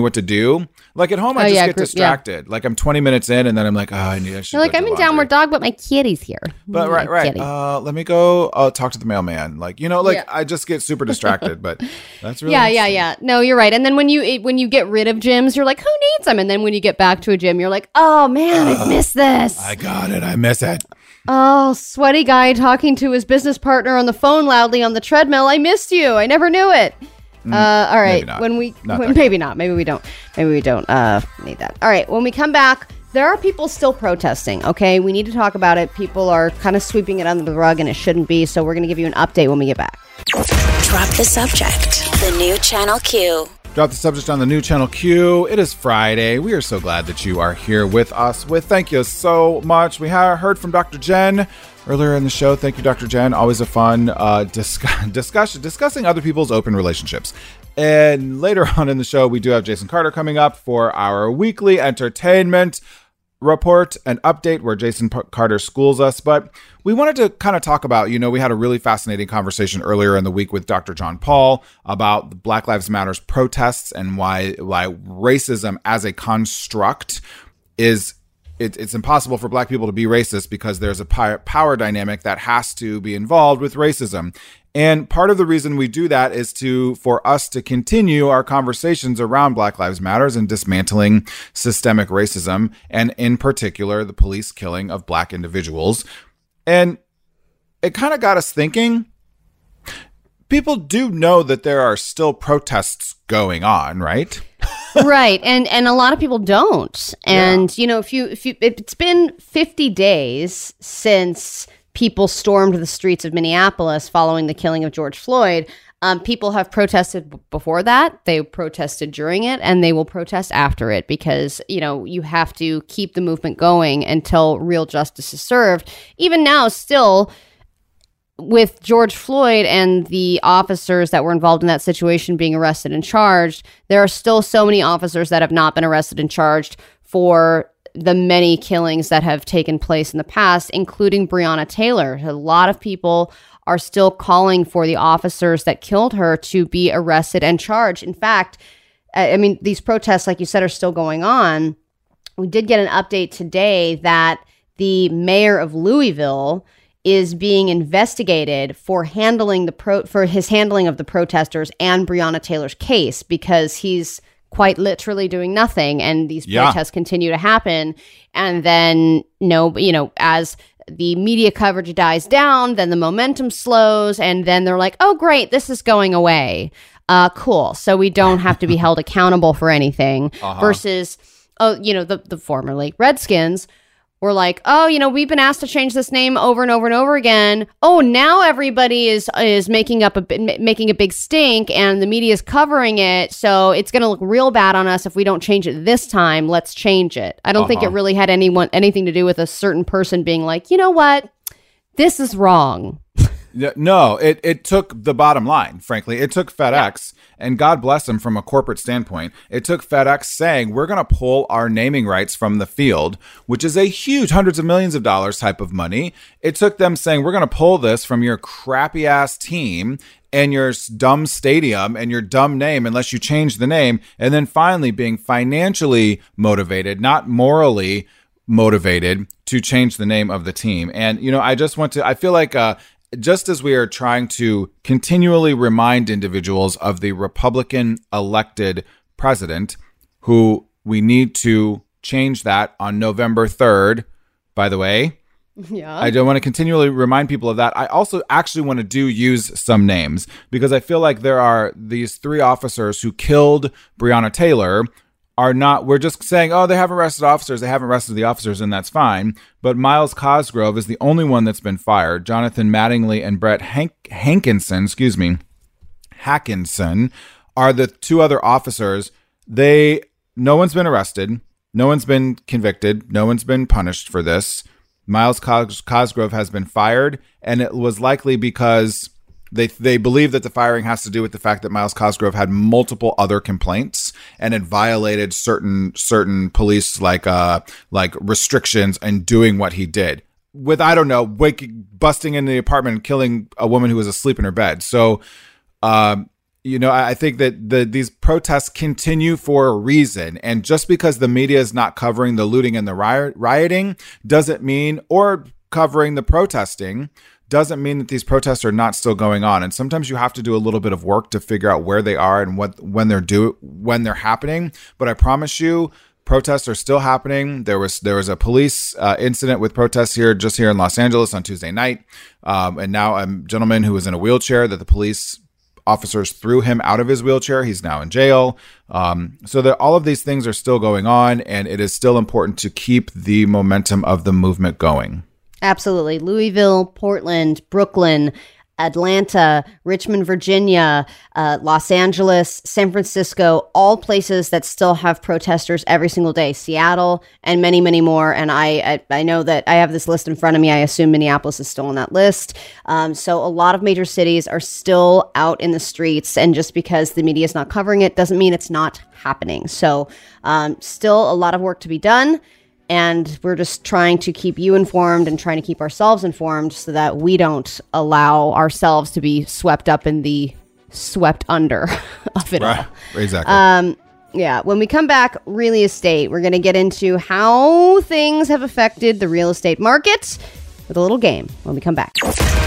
what to do, at home, I just get distracted. Yeah. I'm 20 minutes in, and then I'm like, I should. You're I'm in downward dog, but my kitty's here. But right. Kitty. Let me go talk to the mailman. I just get super distracted. But that's really yeah. No, you're right. And then when you get rid of gyms, you're like, who needs them? And then when you get back to a gym, you're like, oh man, I miss this. I got it. I miss it. Oh, sweaty guy talking to his business partner on the phone loudly on the treadmill. I missed you. I never knew it. All right. Maybe not. Maybe we don't. Maybe we don't need that. All right. When we come back, there are people still protesting. Okay. We need to talk about it. People are kind of sweeping it under the rug, and it shouldn't be. So we're going to give you an update when we get back. Drop the subject. The new Channel Q. Drop the subject on the new Channel Q. It is Friday. We are so glad that you are here with us. Thank you so much. We heard from Dr. Jen earlier in the show. Thank you, Dr. Jen. Always a fun discussion, discussing other people's open relationships. And later on in the show, we do have Jason Carter coming up for our weekly entertainment report and update where Jason Carter schools us. But we wanted to kind of talk about, we had a really fascinating conversation earlier in the week with Dr. John Paul about the Black Lives Matter protests and why racism as a construct it's impossible for Black people to be racist because there's a power dynamic that has to be involved with racism. And part of the reason we do that is for us to continue our conversations around Black Lives Matters and dismantling systemic racism, and in particular, the police killing of Black individuals. And it kind of got us thinking, people do know that there are still protests going on, right? Right. And a lot of people don't. And, it's been 50 days since people stormed the streets of Minneapolis following the killing of George Floyd. People have protested before that. They protested during it, and they will protest after it because, you have to keep the movement going until real justice is served. Even now, still, with George Floyd and the officers that were involved in that situation being arrested and charged, there are still so many officers that have not been arrested and charged for the many killings that have taken place in the past, including Breonna Taylor. A lot of people are still calling for the officers that killed her to be arrested and charged. In fact, these protests, like you said, are still going on. We did get an update today that the mayor of Louisville is being investigated for handling the his handling of the protesters and Breonna Taylor's case, because he's quite literally doing nothing, and these protests continue to happen. And then as the media coverage dies down, then the momentum slows, and then they're like, "Oh, great, this is going away. Cool. So we don't have to be held accountable for anything." Versus, the formerly Redskins. We're like, we've been asked to change this name over and over and over again. Oh, now everybody is making a big stink, and the media is covering it. So it's going to look real bad on us if we don't change it this time. Let's change it. I don't think it really had anything to do with a certain person being like, you know what, this is wrong. No, it took the bottom line, frankly. It took FedEx, and God bless them from a corporate standpoint. It took FedEx saying, we're going to pull our naming rights from the field, which is a huge hundreds of millions of dollars type of money. It took them saying, we're going to pull this from your crappy ass team and your dumb stadium and your dumb name unless you change the name. And then finally being financially motivated, not morally motivated, to change the name of the team. And, I feel like... just as we are trying to continually remind individuals of the Republican elected president, who we need to change that on November 3rd, by the way. Yeah. I don't want to continually remind people of that. I also actually want to use some names, because I feel like there are these three officers who killed Breonna Taylor we're just saying, oh, they haven't arrested officers. They haven't arrested the officers, and that's fine. But Miles Cosgrove is the only one that's been fired. Jonathan Mattingly and Brett Hankinson are the two other officers. No one's been arrested. No one's been convicted. No one's been punished for this. Miles Cosgrove has been fired, and it was likely because they believe that the firing has to do with the fact that Miles Cosgrove had multiple other complaints and had violated certain police like restrictions and doing what he did with, busting into the apartment and killing a woman who was asleep in her bed. So, I think that these protests continue for a reason. And just because the media is not covering the looting and the rioting doesn't mean, or covering the protesting, doesn't mean that these protests are not still going on. And sometimes you have to do a little bit of work to figure out where they are and when they're happening. But I promise you, protests are still happening. There was a police incident with protests just here in Los Angeles on Tuesday night. And now a gentleman who was in a wheelchair that the police officers threw him out of his wheelchair. He's now in jail. So that all of these things are still going on, and it is still important to keep the momentum of the movement going. Absolutely. Louisville, Portland, Brooklyn, Atlanta, Richmond, Virginia, Los Angeles, San Francisco, all places that still have protesters every single day, Seattle, and many, many more. And I know that I have this list in front of me. I assume Minneapolis is still on that list. So a lot of major cities are still out in the streets, and just because the media is not covering it doesn't mean it's not happening. So still a lot of work to be done. And we're just trying to keep you informed and trying to keep ourselves informed so that we don't allow ourselves to be swept up in the swept under of it all. Exactly. When we come back, real estate, we're going to get into how things have affected the real estate market with a little game when we come back.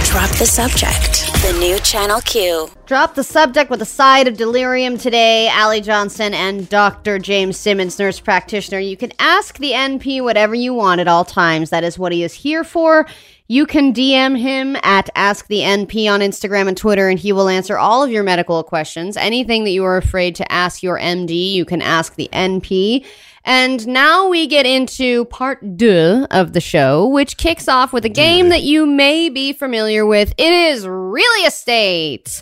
Drop the subject. The new Channel Q. Drop the subject with a side of delirium today. Allie Johnson and Dr. James Simmons, nurse practitioner. You can ask the NP whatever you want at all times. That is what he is here for. You can DM him at Ask the NP on Instagram and Twitter, and he will answer all of your medical questions. Anything that you are afraid to ask your MD, you can ask the NP. And now we get into part two of the show, which kicks off with a game that you may be familiar with. It is real estate.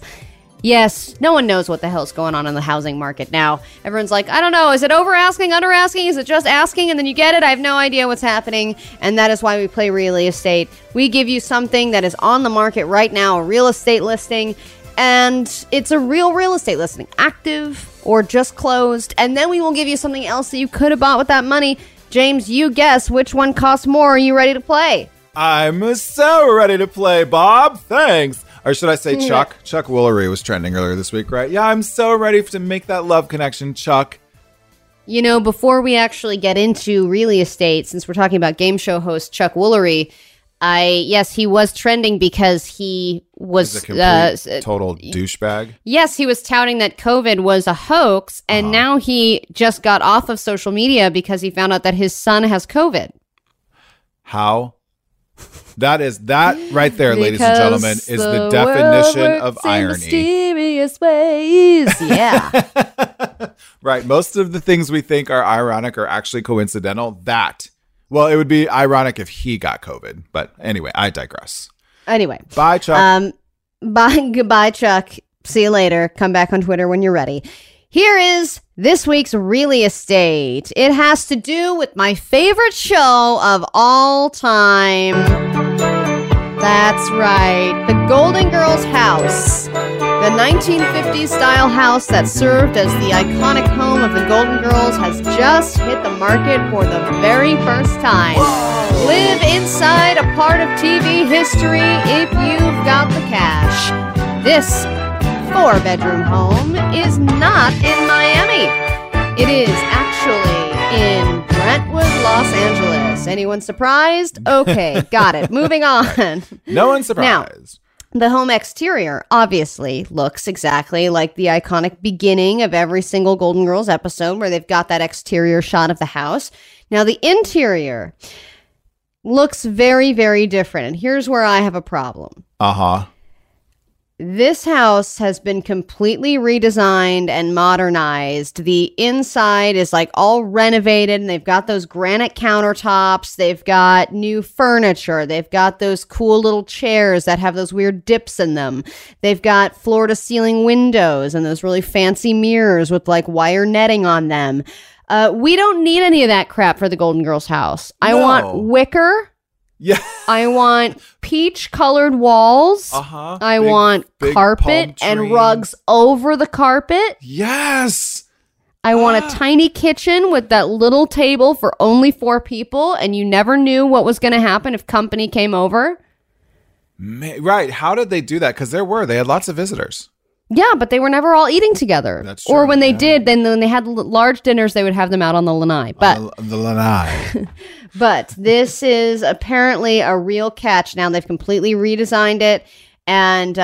Yes, no one knows what the hell's going on in the housing market now. Everyone's like, I don't know, is it over asking, under asking? Is it just asking and then you get it? I have no idea what's happening. And that is why we play real estate. We give you something that is on the market right now, a real estate listing. And it's a real estate listing, active or just closed. And then we will give you something else that you could have bought with that money. James, you guess which one costs more. Are you ready to play? I'm so ready to play, Bob. Thanks. Or should I say Chuck? Chuck Woolery was trending earlier this week, right? Yeah, I'm so ready to make that love connection, Chuck. You know, before we actually get into real estate, since we're talking about game show host Chuck Woolery, yes, he was trending because he was a complete, total douchebag. Yes, he was touting that COVID was a hoax, and now he just got off of social media because he found out that his son has COVID. How? That is that right there, ladies and gentlemen, is the definition of irony. In mysterious ways. Yeah. Right. Most of the things we think are ironic are actually coincidental. That, well, it would be ironic if he got COVID. But anyway, I digress. Anyway. Bye, Chuck. Goodbye, Chuck. See you later. Come back on Twitter when you're ready. Here is this week's Real Estate. It has to do with my favorite show of all time. That's right. The Golden Girls house. The 1950s style house that served as the iconic home of the Golden Girls has just hit the market for the very first time. Whoa. Live inside a part of TV history if you've got the cash. This four-bedroom home is not in Miami. It is actually in Brentwood, Los Angeles. Anyone surprised? Okay, got it. Moving on. Right. No one's surprised. Now, the home exterior obviously looks exactly like the iconic beginning of every single Golden Girls episode where they've got that exterior shot of the house. Now, the interior looks very, very different. And here's where I have a problem. Uh-huh. This house has been completely redesigned and modernized. The inside is like all renovated, and they've got those granite countertops. They've got new furniture. They've got those cool little chairs that have those weird dips in them. They've got floor-to-ceiling windows and those really fancy mirrors with like wire netting on them. We don't need any of that crap for the Golden Girls house. No. I want wicker. Yeah, I want peach-colored walls. Uh-huh. I want carpet and rugs over the carpet. Yes. I want a tiny kitchen with that little table for only four people, and you never knew what was going to happen if company came over. Right. How did they do that? Because they had lots of visitors. Yeah, but they were never all eating together. That's true. Or when they did, then when they had large dinners, they would have them out on the lanai. But the lanai. But this is apparently a real catch. Now they've completely redesigned it, and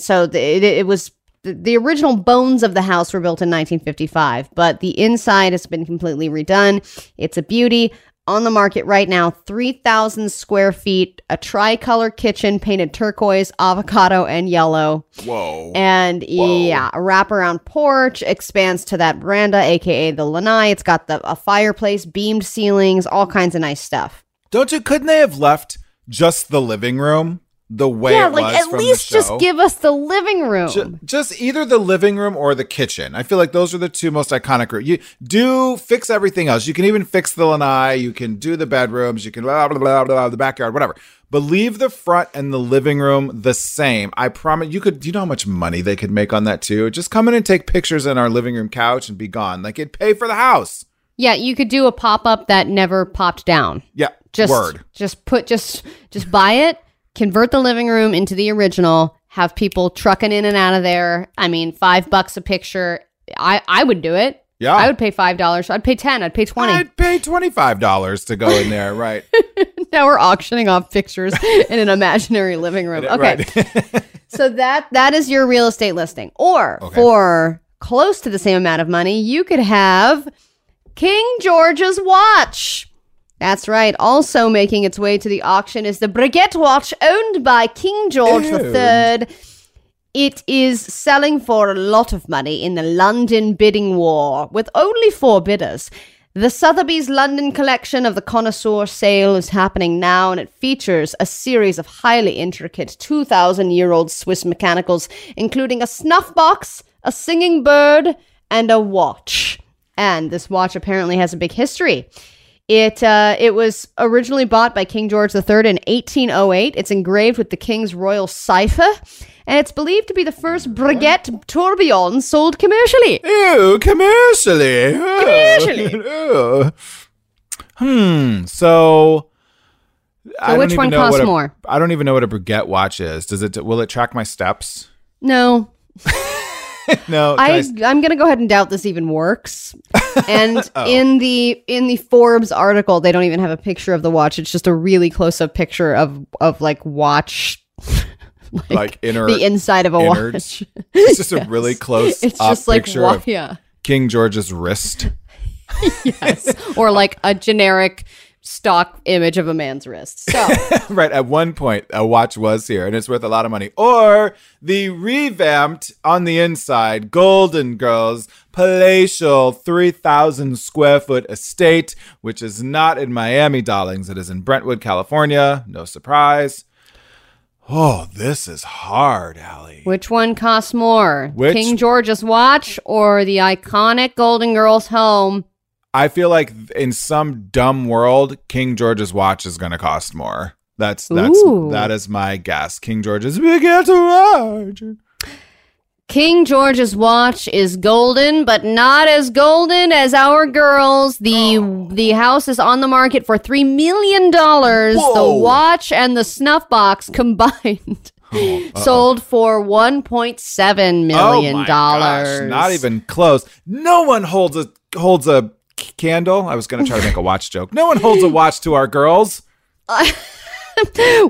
so it was the original bones of the house were built in 1955, but the inside has been completely redone. It's a beauty. On the market right now, 3,000 square feet, a tricolor kitchen painted turquoise, avocado, and yellow. Whoa. And yeah, a wraparound porch expands to that veranda, a.k.a. the lanai. It's got a fireplace, beamed ceilings, all kinds of nice stuff. Couldn't they have left just the living room the way it was from the show? Yeah, at least just give us the living room. Just either the living room or the kitchen. I feel like those are the two most iconic rooms. You do fix everything else. You can even fix the lanai. You can do the bedrooms. You can blah, blah, blah, blah, the backyard, whatever. But leave the front and the living room the same. I promise you could. You know how much money they could make on that too? Just come in and take pictures in our living room couch and be gone. Like it'd pay for the house. Yeah, you could do a pop-up that never popped down. Yeah, word. Just buy it. Convert the living room into the original, have people trucking in and out of there. I mean, $5 a picture. I would do it. Yeah. I would pay $5. I'd pay 10. I'd pay 20. I'd pay $25 to go in there. Right. Now we're auctioning off pictures in an imaginary living room. Okay. Right. So that is your real estate listing. Or for close to the same amount of money, you could have King George's watch. That's right. Also making its way to the auction is the Breguet watch owned by King George III. It is selling for a lot of money in the London bidding war with only four bidders. The Sotheby's London collection of the connoisseur sale is happening now, and it features a series of highly intricate 2,000-year-old Swiss mechanicals, including a snuff box, a singing bird, and a watch. And this watch apparently has a big history. It was originally bought by King George III in 1808. It's engraved with the king's royal cipher, and it's believed to be the first Breguet tourbillon sold commercially. Ew, commercially. Commercially. So which one costs more? I don't even know what a Breguet watch is. Will it track my steps? No. No. I'm going to go ahead and doubt this even works. And in the Forbes article, they don't even have a picture of the watch. It's just a really close up picture of like watch. Like inner, the inside of a innards. Watch. It's just yes. a really close it's up just like, picture of yeah. King George's wrist. Yes. Or like a generic stock image of a man's wrist. So right. At one point, a watch was here and it's worth a lot of money. Or the revamped on the inside Golden Girls palatial 3,000 square foot estate, which is not in Miami, darlings. It is in Brentwood, California. No surprise. Oh, this is hard, Allie. Which one costs more? King George's watch or the iconic Golden Girls home? I feel like in some dumb world, King George's watch is going to cost more. That is my guess. King George's big ass watch. King George's watch is golden, but not as golden as our girls. The house is on the market for $3 million. Whoa. The watch and the snuff box combined sold for $1.7 million. Oh my gosh, not even close. No one holds a candle. I was going to try to make a watch joke. No one holds a watch to our girls.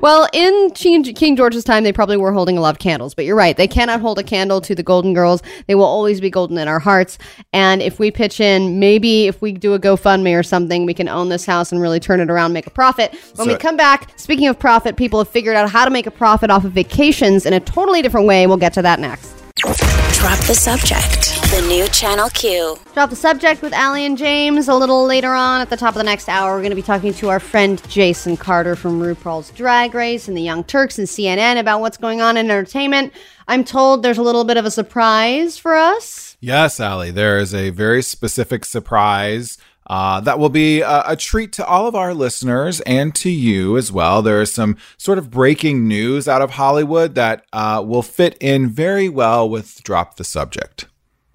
Well, in King George's time, they probably were holding a lot of candles, but you're right. They cannot hold a candle to the Golden Girls. They will always be golden in our hearts. And if we pitch in, maybe if we do a GoFundMe or something, we can own this house and really turn it around, make a profit. When we come back, speaking of profit, people have figured out how to make a profit off of vacations in a totally different way. We'll get to that next. Drop the subject. The new Channel Q. Drop the subject with Allie and James a little later on at the top of the next hour. We're going to be talking to our friend Jason Carter from RuPaul's Drag Race and the Young Turks and CNN about what's going on in entertainment. I'm told there's a little bit of a surprise for us. Yes, Allie, there is a very specific surprise that will be a treat to all of our listeners and to you as well. There is some sort of breaking news out of Hollywood that will fit in very well with Drop the Subject.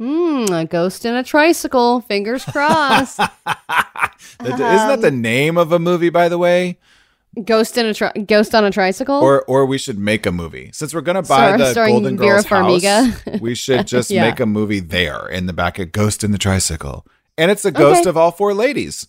A ghost in a tricycle. Fingers crossed. Isn't that the name of a movie, by the way? Ghost on a Tricycle? Or we should make a movie. Since we're going to buy the Golden Girls house, we should just make a movie there in the back of Ghost in the Tricycle. And it's a ghost of all four ladies.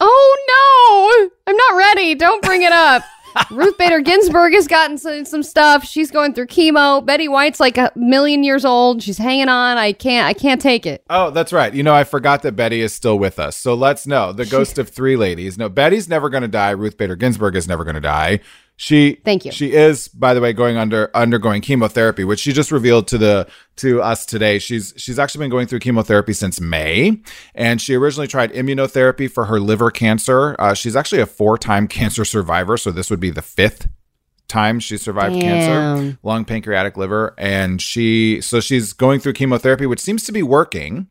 Oh, no. I'm not ready. Don't bring it up. Ruth Bader Ginsburg has gotten some stuff. She's going through chemo. Betty White's like a million years old. She's hanging on. I can't take it. Oh, that's right. You know, I forgot that Betty is still with us. So let's know. The ghost of three ladies. No, Betty's never going to die. Ruth Bader Ginsburg is never going to die. Thank you. She is, by the way, undergoing chemotherapy, which she just revealed to us today. She's actually been going through chemotherapy since May, and she originally tried immunotherapy for her liver cancer. She's actually a 4-time cancer survivor, so this would be the 5th time she survived cancer, lung, pancreatic, liver, and she's going through chemotherapy, which seems to be working,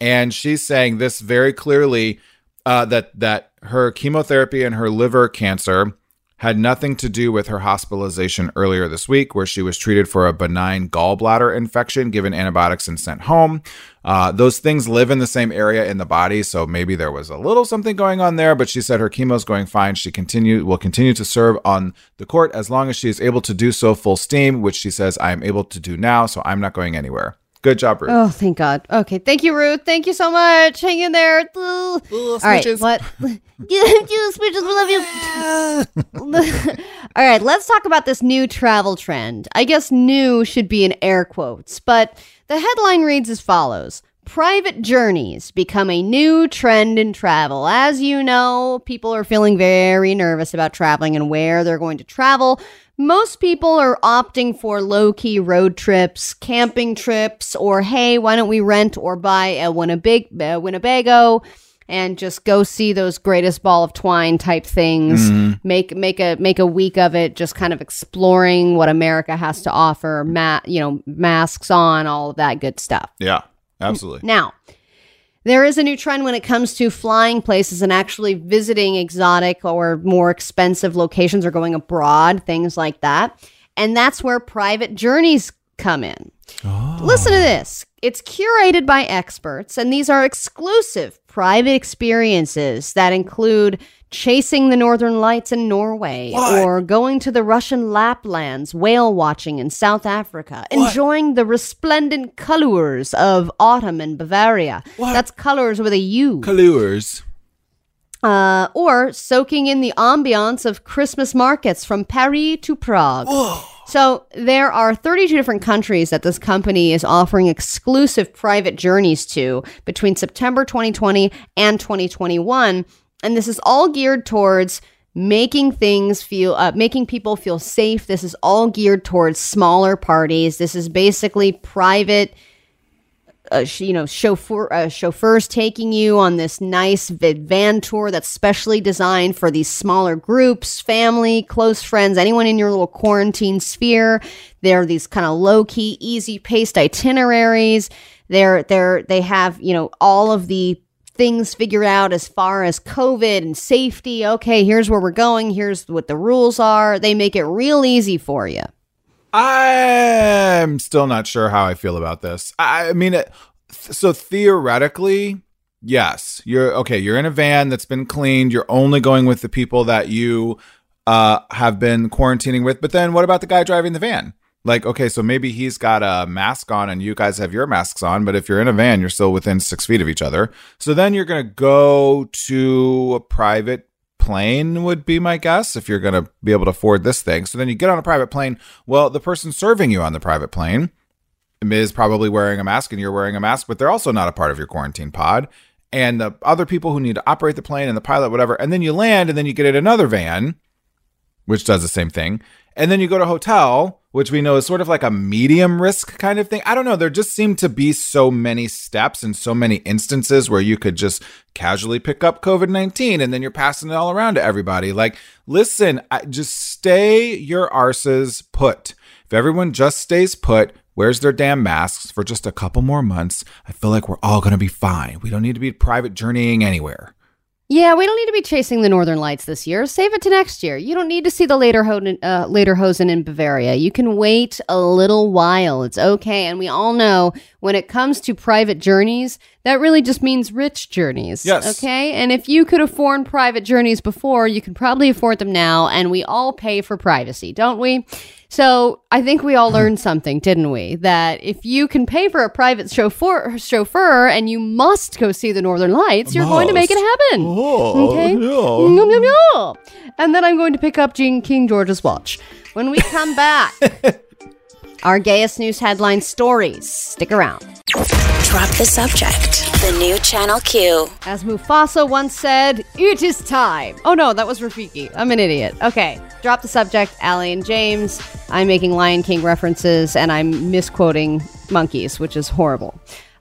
and she's saying this very clearly that her chemotherapy and her liver cancer had nothing to do with her hospitalization earlier this week, where she was treated for a benign gallbladder infection, given antibiotics and sent home. Those things live in the same area in the body, so maybe there was a little something going on there, but she said her chemo's going fine. She will continue to serve on the court as long as she is able to do so full steam, which she says, I am able to do now, so I'm not going anywhere. Good job, Ruth. Oh, thank God. Okay. Thank you, Ruth. Thank you so much. Hang in there. All right. What? Thank you, smooches. We love you. All right. Let's talk about this new travel trend. I guess new should be in air quotes, but the headline reads as follows. Private journeys become a new trend in travel. As you know, people are feeling very nervous about traveling and where they're going to travel. Most people are opting for low-key road trips, camping trips, or hey, why don't we rent or buy a Winnebago and just go see those greatest ball of twine type things. Mm-hmm. Make a week of it, just kind of exploring what America has to offer. Masks on, all of that good stuff. Yeah, absolutely. Now, there is a new trend when it comes to flying places and actually visiting exotic or more expensive locations or going abroad, things like that. And that's where private journeys come in. Oh. Listen to this. It's curated by experts, and these are exclusive private experiences that include chasing the northern lights in Norway, or going to the Russian Laplands, whale watching in South Africa, enjoying the resplendent colors of autumn in Bavaria. That's colors with a U. Colors. Or soaking in the ambiance of Christmas markets from Paris to Prague. So there are 32 different countries that this company is offering exclusive private journeys to between September 2020 and 2021. And this is all geared towards making things feel, making people feel safe. This is all geared towards smaller parties. This is basically private, chauffeurs taking you on this nice van tour that's specially designed for these smaller groups, family, close friends, anyone in your little quarantine sphere. There are these kind of low key, easy paced itineraries. They have, you know, all of the things figured out as far as COVID and safety. Okay, here's where we're going. Here's what the rules are. They make it real easy for you. I'm still not sure how I feel about this. I mean, so theoretically, yes, you're okay. You're in a van that's been cleaned. You're only going with the people that you have been quarantining with. But then what about the guy driving the van? Like, okay, so maybe he's got a mask on and you guys have your masks on, but if you're in a van, you're still within 6 feet of each other. So then you're going to go to a private plane would be my guess, if you're going to be able to afford this thing. So then you get on a private plane. Well, the person serving you on the private plane is probably wearing a mask and you're wearing a mask, but they're also not a part of your quarantine pod. And the other people who need to operate the plane and the pilot, whatever. And then you land and then you get in another van, which does the same thing. And then you go to a hotel, which we know is sort of like a medium risk kind of thing. I don't know. There just seem to be so many steps and so many instances where you could just casually pick up COVID-19 and then you're passing it all around to everybody. Like, listen, just stay your arses put. If everyone just stays put, wears their damn masks for just a couple more months, I feel like we're all going to be fine. We don't need to be private journeying anywhere. Yeah, we don't need to be chasing the northern lights this year. Save it to next year. You don't need to see the Lederhosen in Bavaria. You can wait a little while. It's okay. And we all know when it comes to private journeys, that really just means rich journeys. Yes. Okay? And if you could afford private journeys before, you can probably afford them now. And we all pay for privacy, don't we? So I think we all learned something, didn't we? That if you can pay for a private chauffeur and you must go see the Northern Lights, you're going to make it happen. Oh, okay? No. No. And then I'm going to pick up King George's watch. When we come back, our gayest news headline stories. Stick around. Drop the subject. The new Channel Q. As Mufasa once said, it is time. Oh no, that was Rafiki. I'm an idiot. Okay, drop the subject, Allie and James. I'm making Lion King references and I'm misquoting monkeys, which is horrible.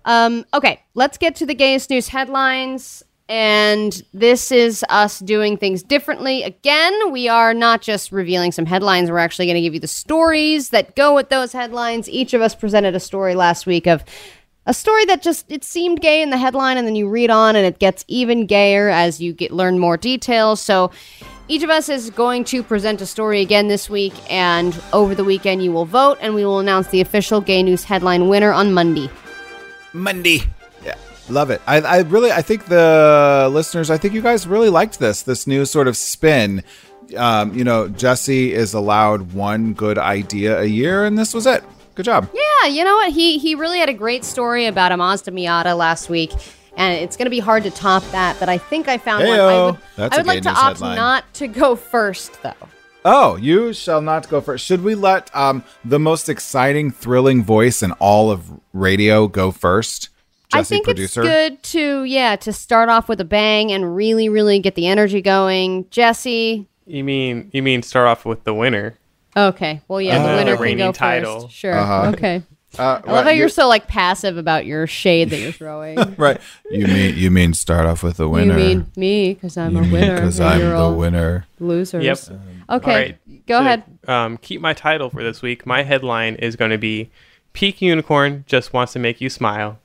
Okay, let's get to the gayest news headlines. And this is us doing things differently. Again, we are not just revealing some headlines. We're actually going to give you the stories that go with those headlines. Each of us presented a story last week of a story that just, it seemed gay in the headline, and then you read on and it gets even gayer as you learn more details. So each of us is going to present a story again this week, and over the weekend you will vote, and we will announce the official gay news headline winner on Monday. Love it. I think the listeners, I think you guys really liked this new sort of spin. You know, Jesse is allowed one good idea a year, and this was it. Good job. Yeah, you know what? He really had a great story about a Mazda Miata last week, and it's going to be hard to top that, but I think I found one. I would like to opt not to go first, though. Oh, you shall not go first. Should we let the most exciting, thrilling voice in all of radio go first? Jesse, I think producer. It's good to start off with a bang and really, really get the energy going. Jesse? You mean start off with the winner. Okay. Well, yeah, the winner can go title. First. Sure. Uh-huh. Okay. I love how you're so like passive about your shade that you're throwing. Right. You mean start off with the winner. You mean me because I'm a winner. Because I'm the winner. Losers. Yep. Okay. Right. Go ahead. Keep my title for this week. My headline is going to be Peak Unicorn Just Wants to Make You Smile.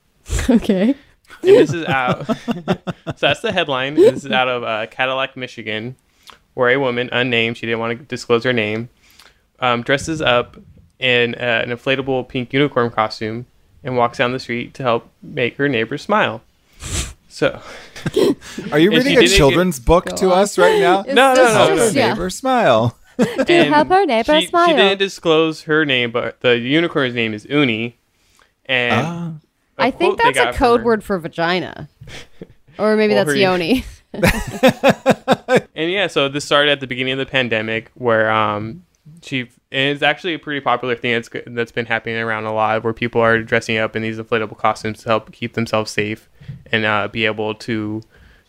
Okay. And this is out. So that's the headline. This is out of Cadillac, Michigan, where a woman, unnamed, she didn't want to disclose her name, dresses up in an inflatable pink unicorn costume and walks down the street to help make her neighbors smile. So Are you reading a children's book to us right now? No. Neighbor smile. To help her neighbor smile. She didn't disclose her name, but the unicorn's name is Uni. And I think that's a code word for vagina. Or maybe that's Yoni. And yeah, so this started at the beginning of the pandemic where and it's actually a pretty popular thing that's been happening around a lot, where people are dressing up in these inflatable costumes to help keep themselves safe and be able to,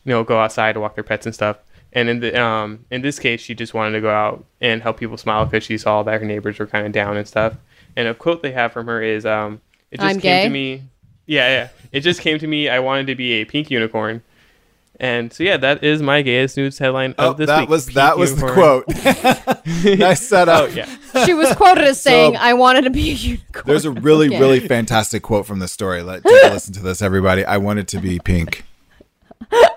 go outside to walk their pets and stuff. And in this case, she just wanted to go out and help people smile because she saw that her neighbors were kind of down and stuff. And a quote they have from her is, "It just came to me, It just came to me. I wanted to be a pink unicorn." And so, yeah, that is my gayest news headline of this week. That was the quote. Nice setup. She was quoted as saying, "I wanted to be a unicorn." There's a really, really fantastic quote from the story. Take a listen to this, everybody. "I wanted to be pink."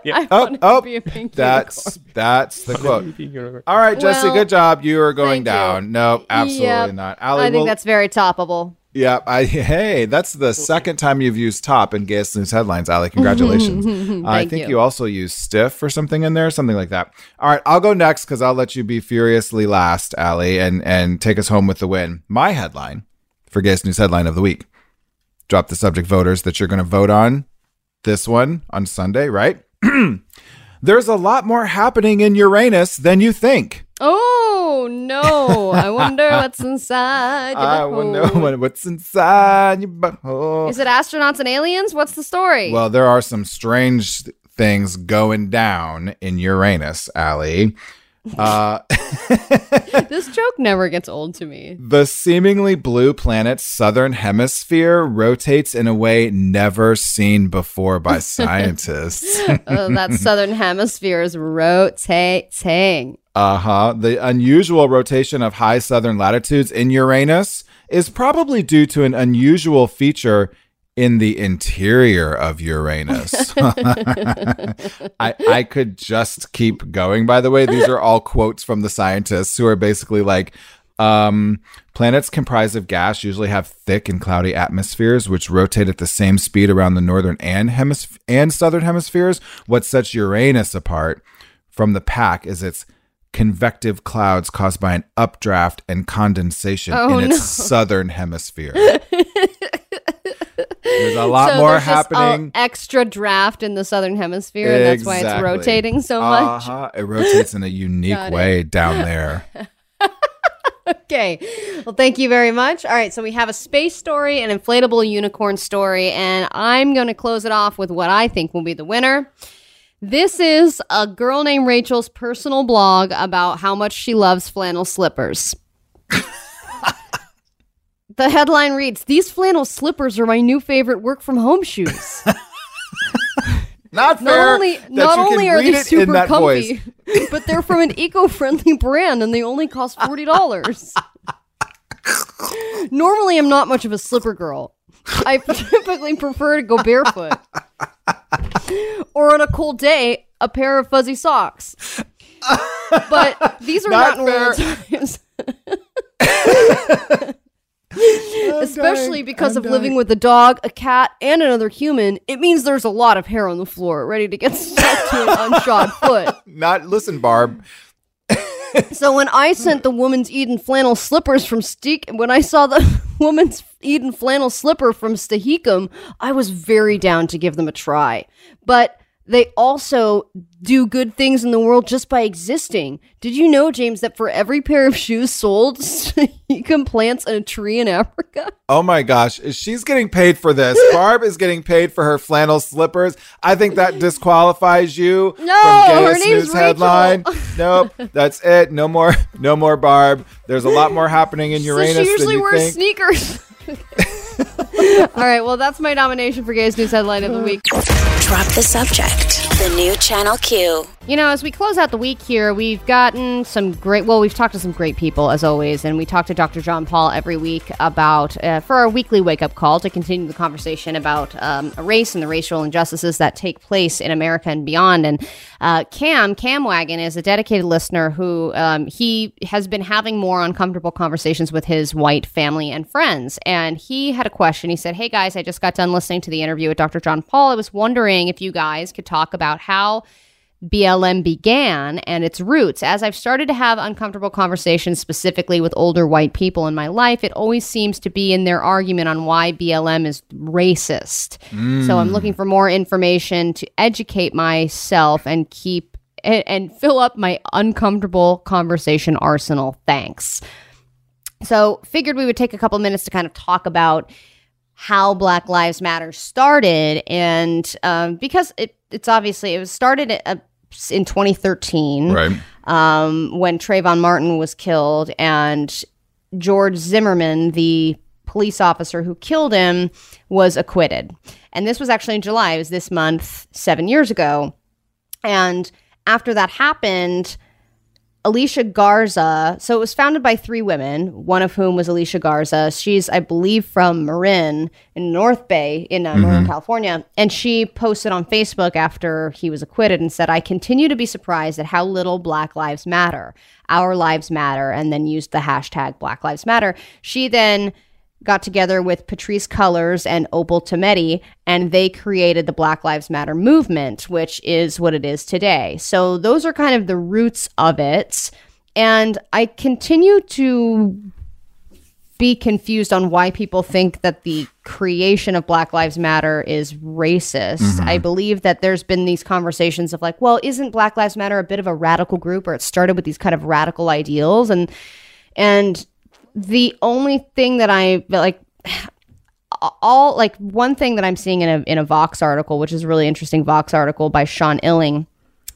Yep. I wanted to be a pink unicorn. That's the quote. All right, Jesse, good job. You are going down. You. No, absolutely not. Allie, I think that's very toppable. Yeah, hey, that's the second time you've used top in gayest news headlines, Allie. Congratulations. I think you also used stiff or something in there, something like that. All right, I'll go next because I'll let you be furiously last, Allie, and take us home with the win. My headline for gayest news headline of the week. Drop the subject, voters, that you're going to vote on this one on Sunday, right? There's a lot more happening in Uranus than you think. Oh, no. I wonder what's inside your butthole. I wonder what's inside your butthole. Is it astronauts and aliens? What's the story? Well, there are some strange things going down in Uranus, Allie. This joke never gets old to me. The seemingly blue planet's southern hemisphere rotates in a way never seen before by scientists. That southern hemisphere is rotating. The unusual rotation of high southern latitudes in Uranus is probably due to an unusual feature in the interior of Uranus. I could just keep going. By the way, these are all quotes from the scientists who are basically like, planets comprised of gas usually have thick and cloudy atmospheres, which rotate at the same speed around the northern and southern hemispheres. What sets Uranus apart from the pack is its convective clouds caused by an updraft and condensation in its southern hemisphere. There's a lot more happening. Extra draft in the southern hemisphere, and that's why it's rotating so much. It rotates in a unique way down there. Okay. Well, thank you very much. All right. So we have a space story, an inflatable unicorn story, and I'm going to close it off with what I think will be the winner. This is a girl named Rachel's personal blog about how much she loves flannel slippers. The headline reads, "These flannel slippers are my new favorite work from home shoes." Not fair. Not only are they super comfy, but they're from an eco-friendly brand and they only cost $40. Normally, I'm not much of a slipper girl. I typically prefer to go barefoot. Or on a cold day, a pair of fuzzy socks. But these are not normal times. Especially because of living with a dog, a cat, and another human, it means there's a lot of hair on the floor ready to get stuck to an unshod foot. Listen, Barb. So when I saw the woman's Eden flannel slipper from Stahicum, I was very down to give them a try. But they also do good things in the world just by existing. Did you know, James, that for every pair of shoes sold, you can plant a tree in Africa? Oh my gosh. She's getting paid for this. Barb is getting paid for her flannel slippers. I think that disqualifies you from gayest news headline. Nope. That's it. No more Barb. There's a lot more happening in Uranus. She usually wears sneakers. All right, well, that's my nomination for Gay's News Headline of the Week. Drop the subject. The new Channel Q. As we close out the week here, we've gotten some great... Well, we've talked to some great people, as always, and we talk to Dr. John Paul every week about... for our weekly wake-up call to continue the conversation about race and the racial injustices that take place in America and beyond. And Cam Wagon is a dedicated listener who he has been having more uncomfortable conversations with his white family and friends. And he had a question. He said, "Hey, guys, I just got done listening to the interview with Dr. John Paul. I was wondering wondering if you guys could talk about how BLM began and its roots. As I've started to have uncomfortable conversations specifically with older white people in my life, it always seems to be in their argument on why BLM is racist. So I'm looking for more information to educate myself and keep and fill up my uncomfortable conversation arsenal. Thanks. So figured we would take a couple minutes to kind of talk about how Black Lives Matter started. And because it's obviously, it was started in 2013, right, when Trayvon Martin was killed, and George Zimmerman, the police officer who killed him, was acquitted. And this was actually in July. It was this month, 7 years ago. And after that happened, Alicia Garza, so it was founded by three women, one of whom was Alicia Garza. She's, I believe, from Marin in North Bay in Marin, California. And she posted on Facebook after he was acquitted and said, "I continue to be surprised at how little Black Lives Matter. Our lives matter," and then used the hashtag Black Lives Matter. She then got together with Patrice Cullors and Opal Tometi, and they created the Black Lives Matter movement, which is what it is today. So those are kind of the roots of it. And I continue to be confused on why people think that the creation of Black Lives Matter is racist. I believe that there's been these conversations of like, well, isn't Black Lives Matter a bit of a radical group, or it started with these kind of radical ideals? And the only thing that I like, all like one thing that I'm seeing in a Vox article, which is a really interesting Vox article by Sean Illing.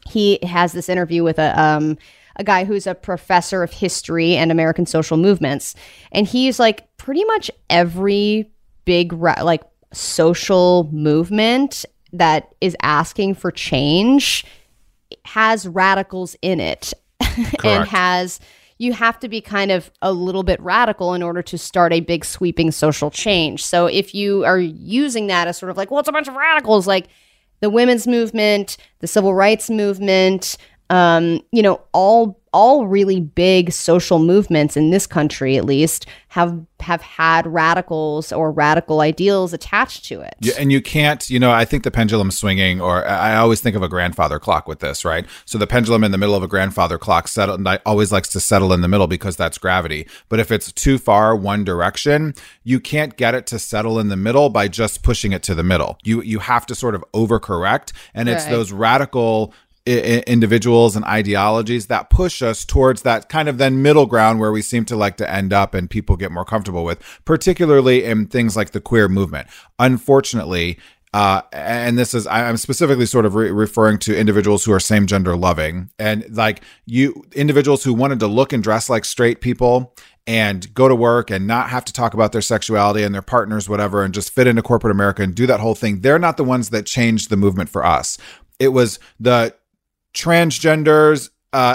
He has this interview with a guy who's a professor of history and American social movements, and he's like, pretty much every big like social movement that is asking for change has radicals in it. And has. You have to be kind of a little bit radical in order to start a big sweeping social change. So if you are using that as sort of like, well, it's a bunch of radicals, like the women's movement, the civil rights movement, you know, all really big social movements in this country, at least, have had radicals or radical ideals attached to it. Yeah, and you can't, you know, I think the pendulum's swinging, or I always think of a grandfather clock with this, right? So the pendulum in the middle of a grandfather clock always likes to settle in the middle because that's gravity. But if it's too far one direction, you can't get it to settle in the middle by just pushing it to the middle. You have to sort of overcorrect, and it's those radical individuals and ideologies that push us towards that kind of then middle ground where we seem to like to end up, and people get more comfortable with, particularly in things like the queer movement. Unfortunately, and this is, I'm specifically sort of referring to individuals who are same gender loving, and like individuals who wanted to look and dress like straight people and go to work and not have to talk about their sexuality and their partners, whatever, and just fit into corporate America and do that whole thing. They're not the ones that changed the movement for us. It was the transgenders,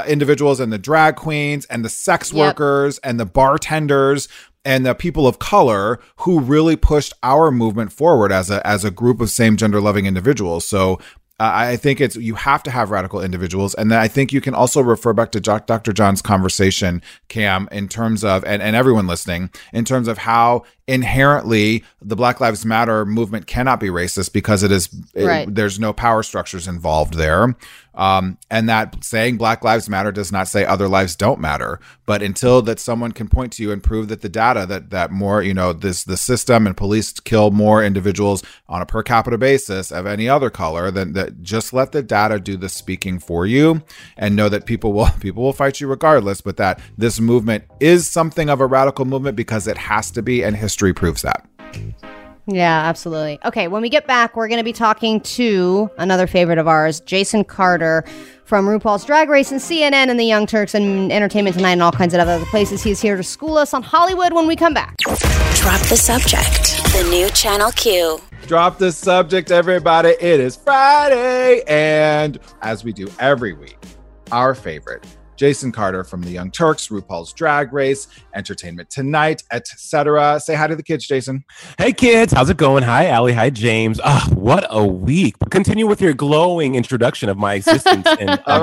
individuals, and the drag queens, and the sex workers, and the bartenders, and the people of color who really pushed our movement forward as a group of same gender loving individuals. So I think it's, you have to have radical individuals. And then I think you can also refer back to Dr. John's conversation, Cam, in terms of, and everyone listening, in terms of how inherently the Black Lives Matter movement cannot be racist because it is, there's no power structures involved there. And that saying Black Lives Matter does not say other lives don't matter. But until that someone can point to you and prove that the data that more, you know, the system and police kill more individuals on a per capita basis of any other color, then that just let the data do the speaking for you, and know that people will fight you regardless, but that this movement is something of a radical movement because it has to be, and history proves that. Yeah, absolutely. Okay, when we get back, we're going to be talking to another favorite of ours, Jason Carter from RuPaul's Drag Race and CNN and The Young Turks and Entertainment Tonight and all kinds of other places. He's here to school us on Hollywood when we come back. Drop the subject. The new Channel Q. Drop the subject, everybody. It is Friday. And as we do every week, our favorite Jason Carter from The Young Turks, RuPaul's Drag Race, Entertainment Tonight, etc. Say hi to the kids, Jason. Hey, kids. How's it going? Hi, Allie. Hi, James. Ah, what a week. But continue with your glowing introduction of my existence. All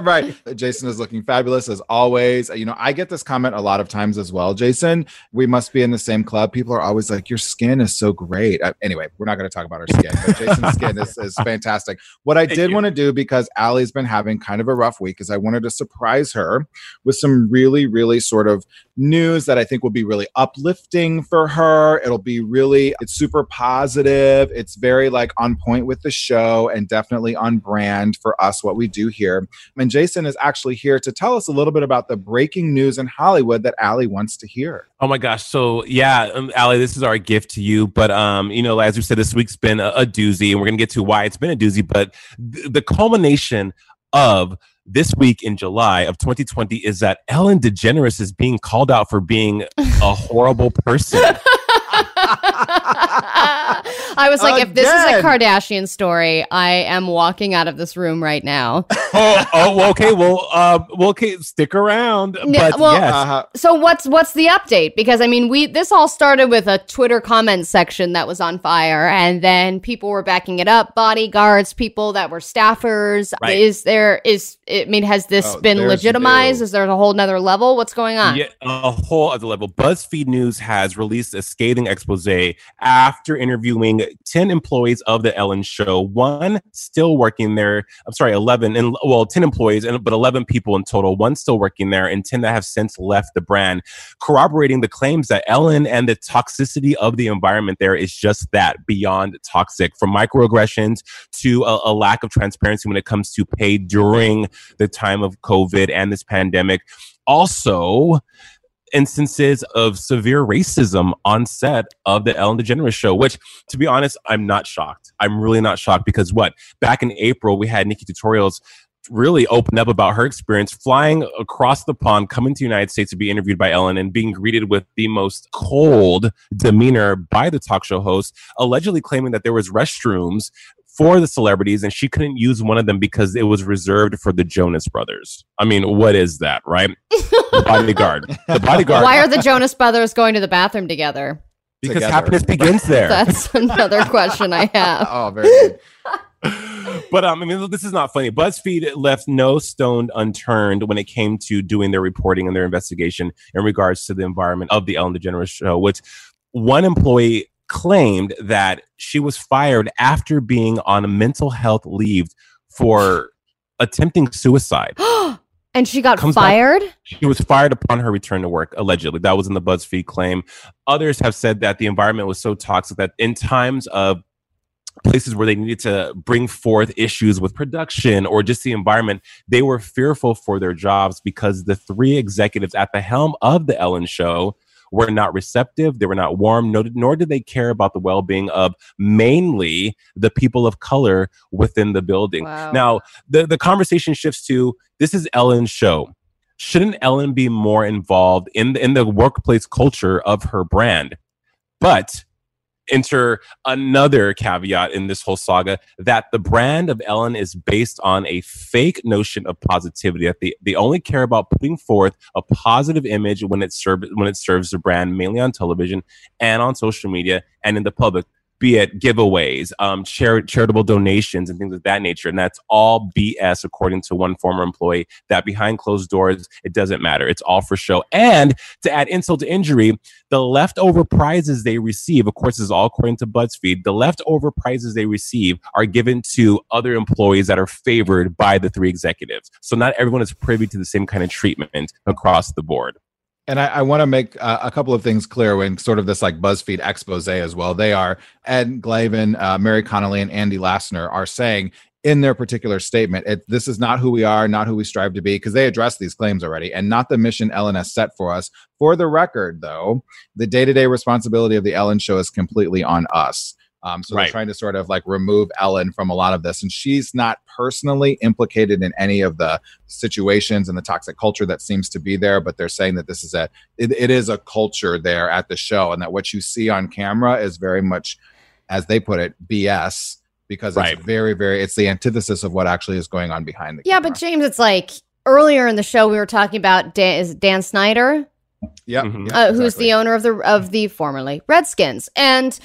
right. Jason is looking fabulous as always. You know, I get this comment a lot of times as well, Jason. We must be in the same club. People are always like, your skin is so great. Anyway, we're not going to talk about our skin, but Jason's skin is fantastic. What I did want to do, because Allie's been having kind of a rough week, is I wanted to surprise her with some really, really sort of news that I think will be really uplifting for her. It'll be really, it's super positive. It's very like on point with the show and definitely on brand for us, what we do here. And Jason is actually here to tell us a little bit about the breaking news in Hollywood that Allie wants to hear. Oh my gosh. So yeah, Allie, this is our gift to you. But, you know, as we said, this week's been a doozy and we're going to get to why it's been a doozy, but the culmination of this week in July of 2020 is that Ellen DeGeneres is being called out for being a horrible person. I was like, if this is a Kardashian story, I am walking out of this room right now. Okay. Well, okay. Stick around. So what's the update? Because I mean, this all started with a Twitter comment section that was on fire, and then people were backing it up. Bodyguards, people that were staffers. Right. Has this been legitimized? Is there a whole nother level? What's going on? Yeah, a whole other level. BuzzFeed News has released a scathing expose after interviewing 10 employees of the Ellen show, 10 employees, but 11 people in total, one still working there and 10 that have since left the brand, corroborating the claims that Ellen and the toxicity of the environment there is just that, beyond toxic, from microaggressions to a lack of transparency when it comes to pay during the time of COVID and this pandemic. Also, instances of severe racism on set of the Ellen DeGeneres show, which, to be honest, I'm not shocked. I'm really not shocked because back in April, we had Nikki Tutorials really open up about her experience flying across the pond, coming to the United States to be interviewed by Ellen and being greeted with the most cold demeanor by the talk show host, allegedly claiming that there was restrooms for the celebrities, and she couldn't use one of them because it was reserved for the Jonas Brothers. I mean, what is that, right? The bodyguard. Why are the Jonas Brothers going to the bathroom together? Because happiness begins there. That's another question I have. Oh, very good. But I mean, this is not funny. BuzzFeed left no stone unturned when it came to doing their reporting and their investigation in regards to the environment of the Ellen DeGeneres show, which one employee claimed that she was fired after being on a mental health leave for attempting suicide. And she got fired? She was fired upon her return to work, allegedly. That was in the BuzzFeed claim. Others have said that the environment was so toxic that in times of places where they needed to bring forth issues with production or just the environment, they were fearful for their jobs because the three executives at the helm of the Ellen show were not receptive, they were not warm, nor did they care about the well-being of mainly the people of color within the building. Wow. Now, the conversation shifts to, this is Ellen's show. Shouldn't Ellen be more involved in the workplace culture of her brand? But enter another caveat in this whole saga, that the brand of Ellen is based on a fake notion of positivity, that they only care about putting forth a positive image when it serves the brand, mainly on television and on social media and in the public, be it giveaways, charitable donations and things of that nature. And that's all BS, according to one former employee, that behind closed doors, it doesn't matter. It's all for show. And to add insult to injury, the leftover prizes they receive, of course, this is all according to BuzzFeed, the leftover prizes they receive are given to other employees that are favored by the three executives. So not everyone is privy to the same kind of treatment across the board. And I want to make a couple of things clear when sort of this like BuzzFeed expose as well. They are, Ed Glavin, Mary Connolly, and Andy Lassner are saying in their particular statement, this is not who we are, not who we strive to be, because they addressed these claims already and not the mission Ellen has set for us. For the record, though, the day-to-day responsibility of the Ellen show is completely on us. They're trying to sort of like remove Ellen from a lot of this. And she's not personally implicated in any of the situations and the toxic culture that seems to be there. But they're saying that this is it is a culture there at the show, and that what you see on camera is very much, as they put it, BS, because it's very, very, it's the antithesis of what actually is going on behind the camera. Yeah, but James, it's like, earlier in the show, we were talking about Dan Snyder, who's the owner of the formerly Redskins, and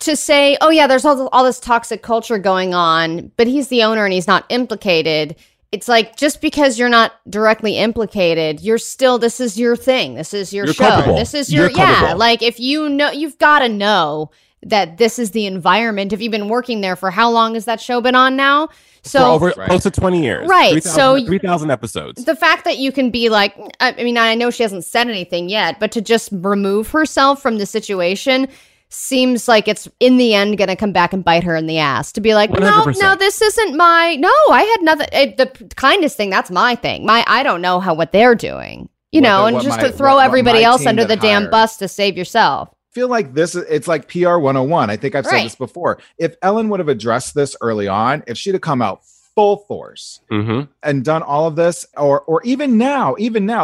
to say, oh yeah, there's all this toxic culture going on, but he's the owner and he's not implicated. It's like, just because you're not directly implicated, you're still, this is your thing. This is your show. Culpable. This is your, culpable. Like if you know, you've got to know that this is the environment. If you've been working there for how long has that show been on now? So over close to 20 years. Right. 3,000 episodes. The fact that you can be like, I mean, I know she hasn't said anything yet, but to just remove herself from the situation seems like it's in the end going to come back and bite her in the ass, to be like, 100%. no, this isn't my, no, I had nothing. The kindness thing, that's my thing. I don't know what they're doing, to throw everybody else under the damn bus to save yourself. Feel like this, it's like PR 101. I think I've said this before. If Ellen would have addressed this early on, if she'd have come out full force and done all of this, or even now,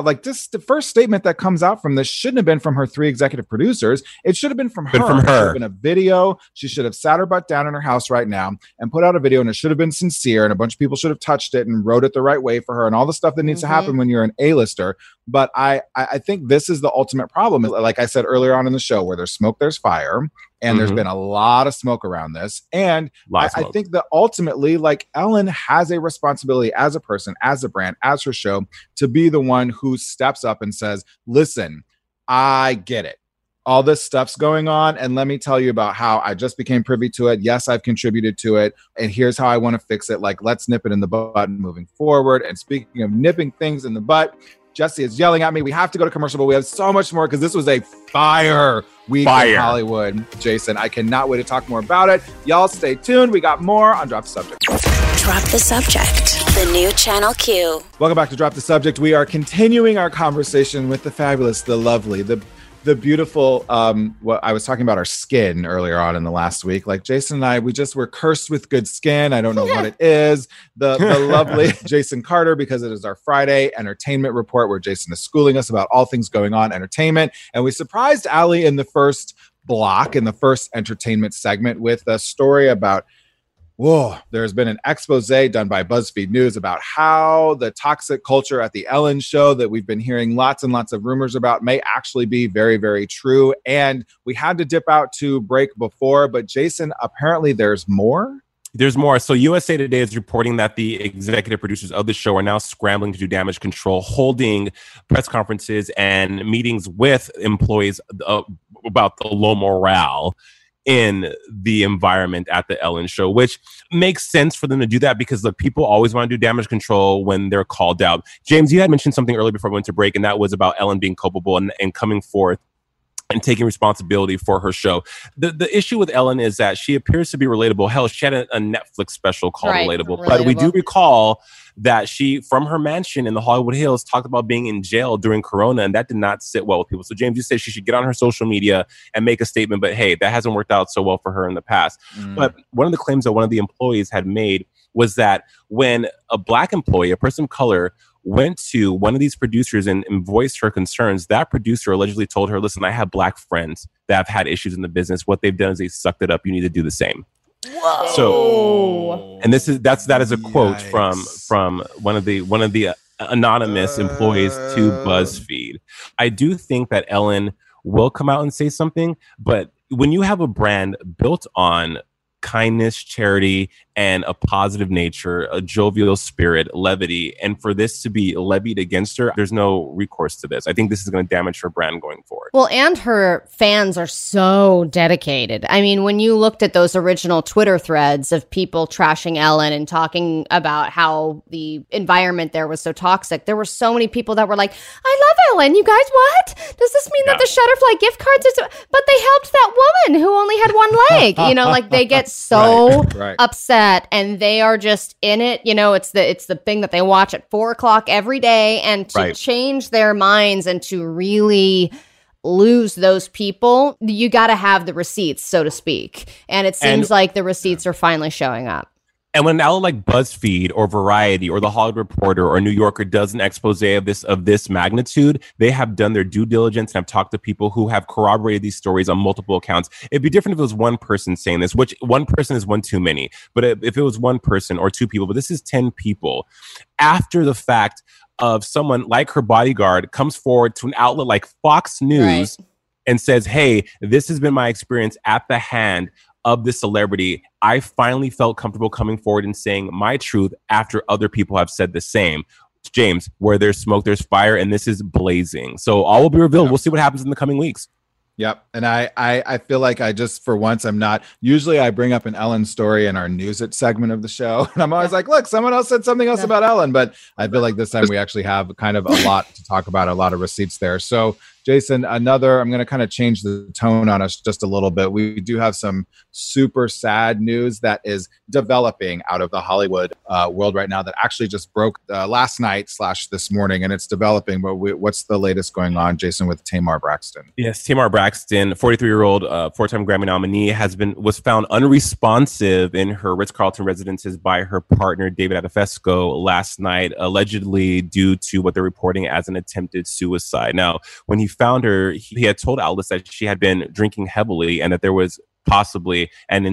like this, the first statement that comes out from this shouldn't have been from her three executive producers. It should have been from her. It should have been a video. She should have sat her butt down in her house right now and put out a video, and it should have been sincere, and a bunch of people should have touched it and wrote it the right way for her, and all the stuff that needs to happen when you're an A-lister. But I think this is the ultimate problem. Like I said earlier on in the show, where there's smoke, there's fire. And there's been a lot of smoke around this. And I think that ultimately, like, Ellen has a responsibility as a person, as a brand, as her show, to be the one who steps up and says, listen, I get it. All this stuff's going on. And let me tell you about how I just became privy to it. Yes, I've contributed to it. And here's how I want to fix it. Like, let's nip it in the butt moving forward. And speaking of nipping things in the butt, Jesse is yelling at me. We have to go to commercial, but we have so much more because this was a fire week in Hollywood. Jason, I cannot wait to talk more about it. Y'all stay tuned. We got more on Drop the Subject. Drop the Subject, the new Channel Q. Welcome back to Drop the Subject. We are continuing our conversation with the fabulous, the lovely, the beautiful, what I was talking about our skin earlier on in the last week. Like Jason and I, we just were cursed with good skin. I don't know what it is. The lovely Jason Carter, because it is our Friday entertainment report where Jason is schooling us about all things going on entertainment. And we surprised Allie in the first block, in the first entertainment segment, with a story about, there's been an expose done by BuzzFeed News about how the toxic culture at the Ellen show that we've been hearing lots and lots of rumors about may actually be very, very true. And we had to dip out to break before, but Jason, apparently there's more. There's more. So USA Today is reporting that the executive producers of the show are now scrambling to do damage control, holding press conferences and meetings with employees about the low morale in the environment at the Ellen show, which makes sense for them to do that because the people always want to do damage control when they're called out. James, you had mentioned something earlier before we went to break, and that was about Ellen being culpable and coming forth and taking responsibility for her show. The issue with Ellen is that she appears to be relatable. Hell, she had a Netflix special called Relatable. But we do recall that she, from her mansion in the Hollywood Hills, talked about being in jail during Corona, and that did not sit well with people. So James, you said she should get on her social media and make a statement, but hey, that hasn't worked out so well for her in the past. But one of the claims that one of the employees had made was that when a Black employee, a person of color, went to one of these producers and voiced her concerns, that producer allegedly told her, listen, I have Black friends that have had issues in the business. What they've done is they sucked it up. You need to do the same. Whoa. So, and that is a quote from one of the anonymous employees to BuzzFeed. I do think that Ellen will come out and say something, but when you have a brand built on kindness, charity, and a positive nature, a jovial spirit, levity, and for this to be levied against her, there's no recourse to this. I think this is going to damage her brand going forward. Well, and her fans are so dedicated. I mean, when you looked at those original Twitter threads of people trashing Ellen and talking about how the environment there was so toxic, there were so many people that were like, I love Ellen, you guys, what? Does this mean that the Shutterfly gift cards are so... But they helped that woman who only had one leg. You know, like they get so upset. And they are just in it. You know, it's the thing that they watch at 4:00 every day. And to change their minds and to really lose those people, you got to have the receipts, so to speak. And it seems like the receipts are finally showing up. And when an outlet like BuzzFeed or Variety or The Hollywood Reporter or New Yorker does an expose of this magnitude, they have done their due diligence and have talked to people who have corroborated these stories on multiple accounts. It'd be different if it was one person saying this, which one person is one too many. But if it was one person or two people, but this is 10 people. After the fact of someone like her bodyguard comes forward to an outlet like Fox News and says, hey, this has been my experience at the hand of this celebrity. I finally felt comfortable coming forward and saying my truth after other people have said the same. James, where there's smoke, there's fire, and this is blazing. So all will be revealed. Yep. We'll see what happens in the coming weeks. Yep. And I feel like I just, for once, I'm not. Usually I bring up an Ellen story in our News It segment of the show. And I'm always like, look, someone else said something else about Ellen. But I feel like this time we actually have kind of a lot to talk about, a lot of receipts there. So Jason, I'm going to kind of change the tone on us just a little bit. We do have some super sad news that is developing out of the Hollywood world right now that actually just broke last night / this morning, and it's developing. But what's the latest going on, Jason, with Tamar Braxton? Yes, Tamar Braxton, 43-year-old four-time Grammy nominee, was found unresponsive in her Ritz-Carlton residences by her partner, David Adefesco, last night, allegedly due to what they're reporting as an attempted suicide. Now, when he found her, he had told outlets that she had been drinking heavily and that there was possibly an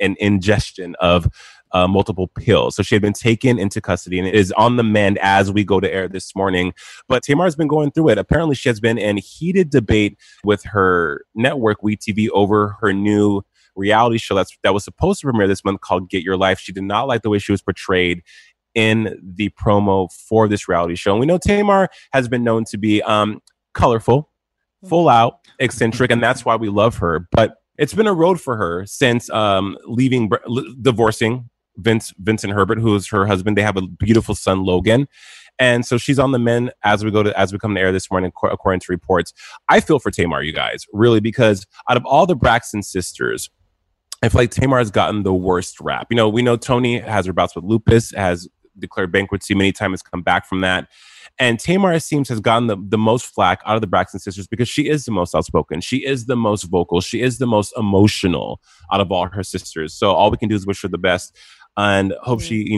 ingestion of multiple pills. So she had been taken into custody and is on the mend as we go to air this morning. But Tamar's been going through it. Apparently, she has been in heated debate with her network, WE TV, over her new reality show that was supposed to premiere this month called Get Your Life. She did not like the way she was portrayed in the promo for this reality show. And we know Tamar has been known to be colorful, full out, eccentric, and that's why we love her. But it's been a road for her since divorcing Vincent Herbert, who is her husband. They have a beautiful son, Logan, and so she's on the mend as we come to air this morning, according to reports. I feel for Tamar, you guys, really, because out of all the Braxton sisters, I feel like Tamar has gotten the worst rap. You know, we know Toni has her bouts with lupus, has declared bankruptcy many times, come back from that. And Tamar, it seems, has gotten the most flack out of the Braxton sisters because she is the most outspoken. She is the most vocal. She is the most emotional out of all her sisters. So all we can do is wish her the best and hope she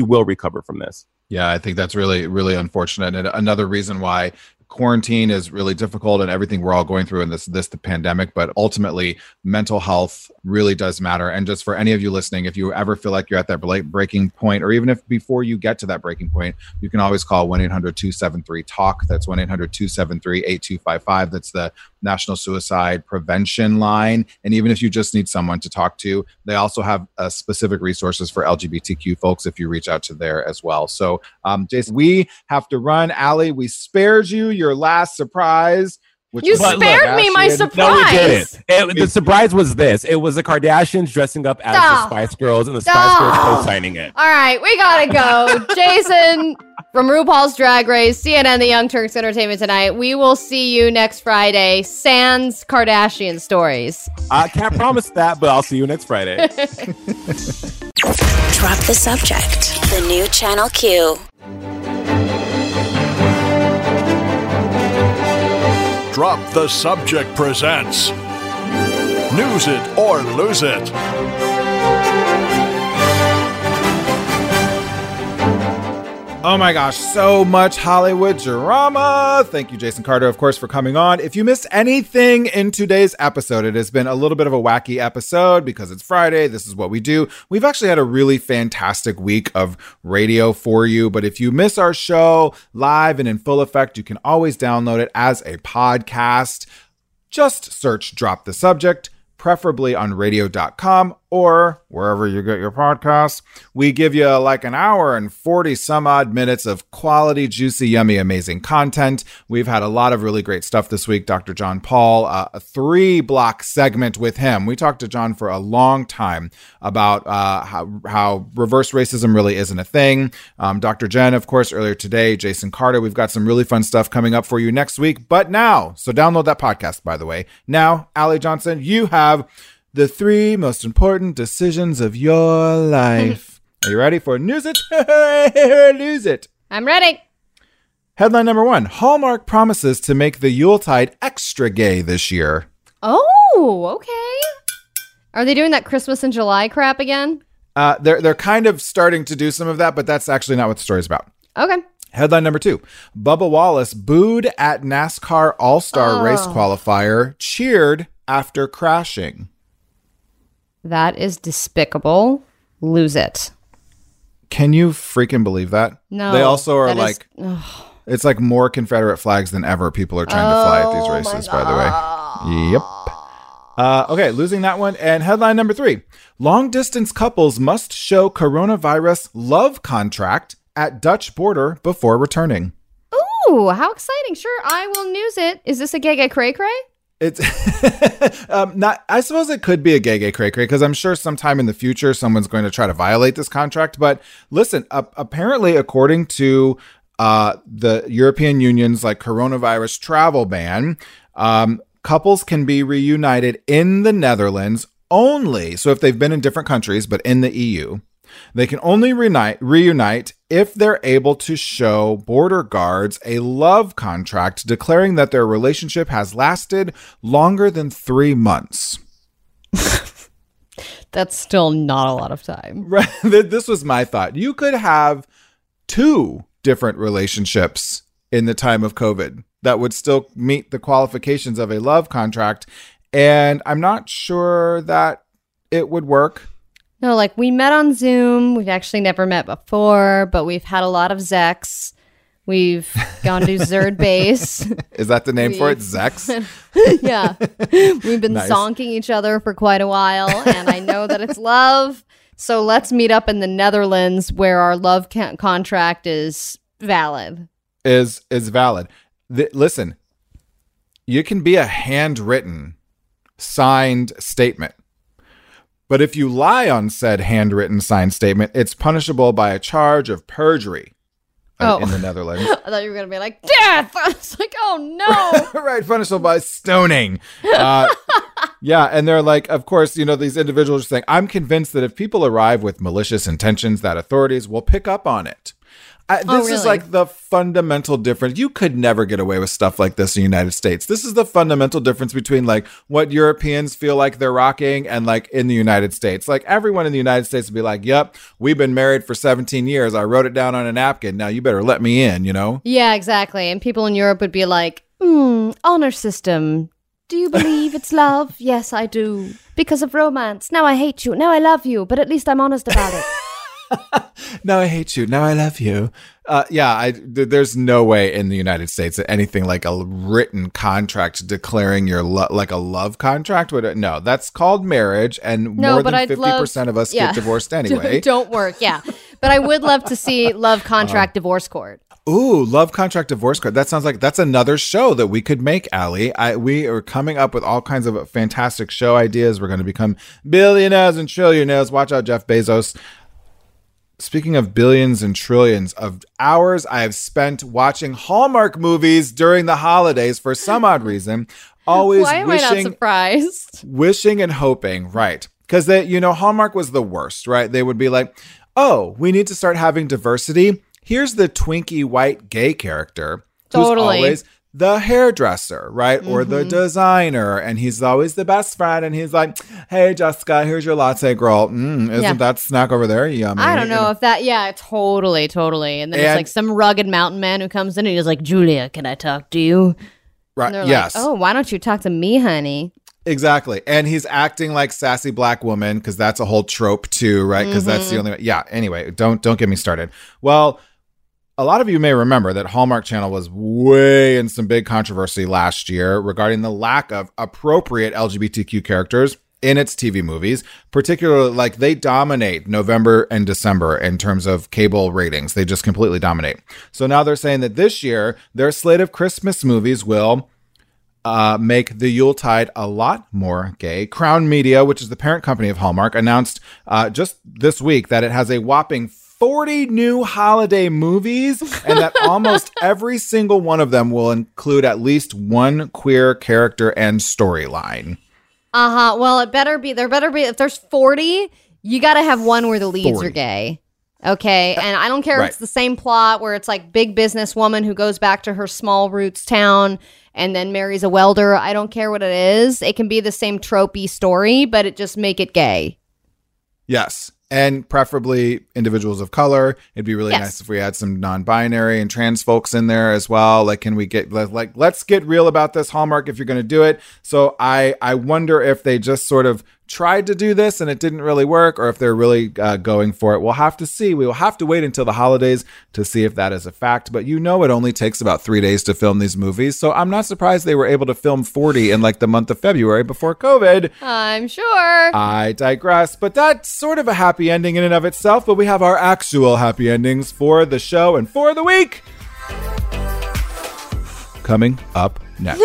will recover from this. Yeah, I think that's really, really unfortunate. And another reason why quarantine is really difficult and everything we're all going through in the pandemic, but ultimately mental health really does matter. And just for any of you listening, if you ever feel like you're at that breaking point, or even if before you get to that breaking point, you can always call 1-800-273-TALK. That's 1-800-273-8255. That's the National Suicide Prevention Line. And even if you just need someone to talk to, they also have specific resources for LGBTQ folks if you reach out to there as well. So Jason, we have to run. Allie, we spared you your last surprise. Which you spared me my surprise. No, we didn't. The surprise was this. It was the Kardashians dressing up as the Spice Girls and the Spice Girls co-signing it. All right, we gotta go. Jason from RuPaul's Drag Race, CNN, The Young Turks, Entertainment Tonight. We will see you next Friday. Sans Kardashian stories. I can't promise that, but I'll see you next Friday. Drop the subject. The new Channel Q. Drop the Subject presents News It or Lose It. Oh my gosh, so much Hollywood drama. Thank you, Jason Carter, of course, for coming on. If you missed anything in today's episode, it has been a little bit of a wacky episode because it's Friday. This is what we do. We've actually had a really fantastic week of radio for you. But if you miss our show live and in full effect, you can always download it as a podcast. Just search Drop the Subject, preferably on radio.com or wherever you get your podcasts. We give you like an hour and 40 some odd minutes of quality, juicy, yummy, amazing content. We've had a lot of really great stuff this week. Dr. John Paul, a 3-block segment with him. We talked to John for a long time about how reverse racism really isn't a thing. Dr. Jen, of course, earlier today, Jason Carter. We've got some really fun stuff coming up for you next week. But now, so download that podcast, by the way. Now, Allie Johnson, you have the 3 most important decisions of your life. Are you ready for News It or Lose It? I'm ready. Headline number 1, Hallmark promises to make the Yuletide extra gay this year. Oh, okay. Are they doing that Christmas in July crap again? They're kind of starting to do some of that, but that's actually not what the story's about. Okay. Headline number 2, Bubba Wallace booed at NASCAR All-Star race qualifier, cheered after crashing. That is despicable. Lose it. Can you freaking believe that? No. They also are like, it's like more Confederate flags than ever people are trying to fly at these races, by the way. Yep. Okay, losing that one. And headline number 3, long-distance couples must show coronavirus love contract at Dutch border before returning. Ooh, how exciting. Sure, I will news it. Is this a gay cray-cray? It's not. I suppose it could be a gay cray-cray because I'm sure sometime in the future someone's going to try to violate this contract. But listen, apparently, according to the European Union's like coronavirus travel ban, couples can be reunited in the Netherlands only. So if they've been in different countries, but in the EU, they can only reunite if they're able to show border guards a love contract declaring that their relationship has lasted longer than 3 months. That's still not a lot of time. Right. This was my thought. You could have 2 different relationships in the time of COVID that would still meet the qualifications of a love contract. And I'm not sure that it would work. No, like we met on Zoom. We've actually never met before, but we've had a lot of Zex. We've gone to Zerd Base. Is that the name for it? Zex? Yeah. We've been zonking each other for quite a while, and I know that it's love. So let's meet up in the Netherlands where our love contract is valid. Is valid. Listen, you can be a handwritten, signed statement. But if you lie on said handwritten signed statement, it's punishable by a charge of perjury in the Netherlands. I thought you were going to be like, death! I was like, oh no! Right, punishable by stoning. Yeah, and they're like, of course, you know, these individuals are saying, I'm convinced that if people arrive with malicious intentions, that authorities will pick up on it. This is like the fundamental difference. You could never get away with stuff like this in the United States. This is the fundamental difference between like what Europeans feel like they're rocking and like in the United States. Like everyone in the United States would be like, yep, we've been married for 17 years. I wrote it down on a napkin. Now you better let me in, you know? Yeah, exactly. And people in Europe would be like, honor system. Do you believe it's love? Yes, I do. Because of romance. Now I hate you. Now I love you. But at least I'm honest about it. Now I hate you. Now I love you. There's no way in the United States that anything like a written contract declaring your like a love contract would. No, that's called marriage, and more than 50% of us get divorced anyway. Don't work. Yeah, but I would love to see love contract divorce court. Ooh, love contract divorce court. That sounds like that's another show that we could make, Allie. We are coming up with all kinds of fantastic show ideas. We're going to become billionaires and trillionaires. Watch out, Jeff Bezos. Speaking of billions and trillions of hours I have spent watching Hallmark movies during the holidays for some odd reason, always wishing. Why am I not surprised? Wishing and hoping, right? Because they, you know, Hallmark was the worst, right? They would be like, "Oh, we need to start having diversity. Here's the twinkie white gay character who's always the hairdresser, right? Mm-hmm. Or the designer. And he's always the best friend. And he's like, hey, Jessica, here's your latte, girl. Isn't that snack over there yummy?" I don't know if that. Yeah, totally, totally. And then it's like some rugged mountain man who comes in and he's like, "Julia, can I talk to you?" Right. Yes. Like, "Oh, why don't you talk to me, honey?" Exactly. And he's acting like sassy black woman because that's a whole trope too, right? Because that's the only way. Yeah. Anyway, don't get me started. Well, a lot of you may remember that Hallmark Channel was way in some big controversy last year regarding the lack of appropriate LGBTQ characters in its TV movies, particularly like they dominate November and December in terms of cable ratings. They just completely dominate. So now they're saying that this year their slate of Christmas movies will make the Yuletide a lot more gay. Crown Media, which is the parent company of Hallmark, announced just this week that it has a whopping 40 new holiday movies, and that almost every single one of them will include at least one queer character and storyline. Well, it better be. There better be. If there's 40, you got to have one where the leads are gay. Okay. And I don't care if it's the same plot where it's like big business woman who goes back to her small roots town and then marries a welder. I don't care what it is. It can be the same tropey story, but it just make it gay. Yes. And preferably individuals of color. It'd be really nice if we had some non-binary and trans folks in there as well. Like, can we get like, let's get real about this, Hallmark, if you're going to do it. So I wonder if they just sort of tried to do this and it didn't really work, or if they're really going for it. We'll have to see. We will have to wait until the holidays to see if that is a fact. But you know, it only takes about 3 days to film these movies. So I'm not surprised they were able to film 40 in like the month of February before COVID. I'm sure. I digress. But that's sort of a happy ending in and of itself, but we have our actual happy endings for the show and for the week coming up next.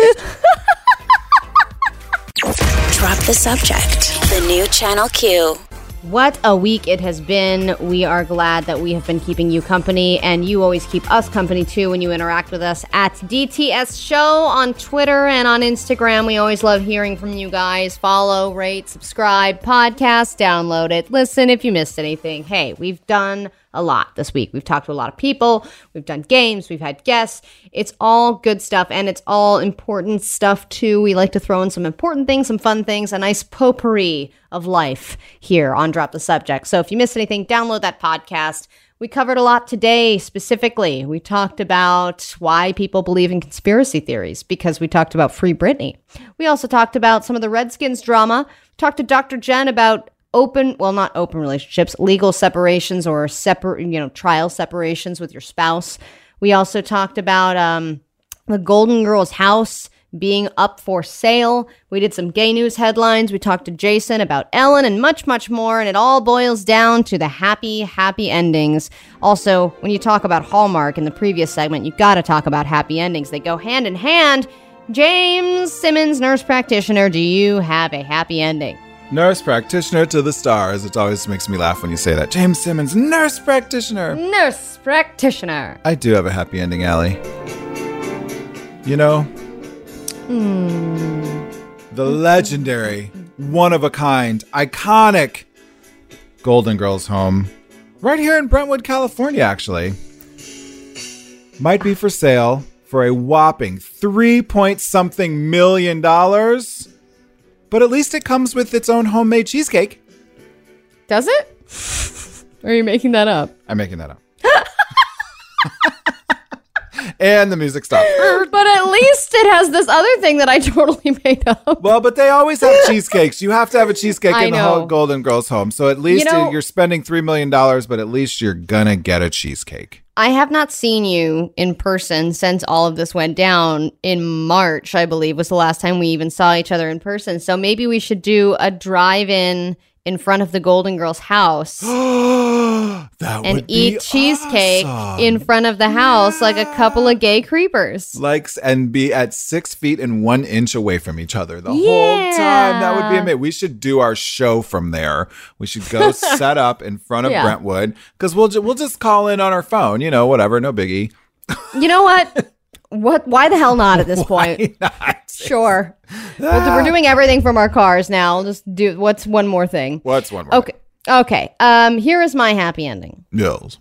Drop the subject. The new Channel Q. What a week it has been. We are glad that we have been keeping you company, and you always keep us company too when you interact with us at DTS Show on Twitter and on Instagram. We always love hearing from you guys. Follow, rate, subscribe, podcast, download it, listen if you missed anything. Hey, we've done a lot this week. We've talked to a lot of people. We've done games. We've had guests. It's all good stuff, and it's all important stuff too. We like to throw in some important things, some fun things, a nice potpourri of life here on Drop the Subject. So if you missed anything, download that podcast. We covered a lot today specifically. We talked about why people believe in conspiracy theories, because we talked about Free Britney. We also talked about some of the Redskins drama. We talked to Dr. Jen about not open relationships, legal separations or trial separations with your spouse. We also talked about the Golden Girls house being up for sale. We did some gay news headlines. We talked to Jason about Ellen and much, much more. And it all boils down to the happy, happy endings. Also, when you talk about Hallmark in the previous segment, you got to talk about happy endings. They go hand in hand. James Simmons, nurse practitioner, do you have a happy ending? Nurse practitioner to the stars. It always makes me laugh when you say that. James Simmons, nurse practitioner. Nurse practitioner. I do have a happy ending, Allie. You know... the legendary, one-of-a-kind, iconic Golden Girls home right here in Brentwood, California, actually, might be for sale for a whopping $3-something million, but at least it comes with its own homemade cheesecake. Does it? Or are you making that up? I'm making that up. And the music stopped. But at least it has this other thing that I totally made up. Well, but they always have cheesecakes. You have to have a cheesecake in the whole Golden Girls home. So at least you're spending $3 million, but at least you're going to get a cheesecake. I have not seen you in person since all of this went down in March, I believe, was the last time we even saw each other in person. So maybe we should do a drive-in in front of the Golden Girls house and eat cheesecake in front of the house like a couple of gay creepers. And be at 6 feet and 1 inch away from each other the whole time. That would be amazing. We should do our show from there. We should go set up in front of Brentwood, because we'll just call in on our phone, you know, whatever, no biggie. You know what? Why the hell not at this point? Not? Sure. We're doing everything from our cars now. We'll just do what's one more thing? Okay. Here is my happy ending. Yes.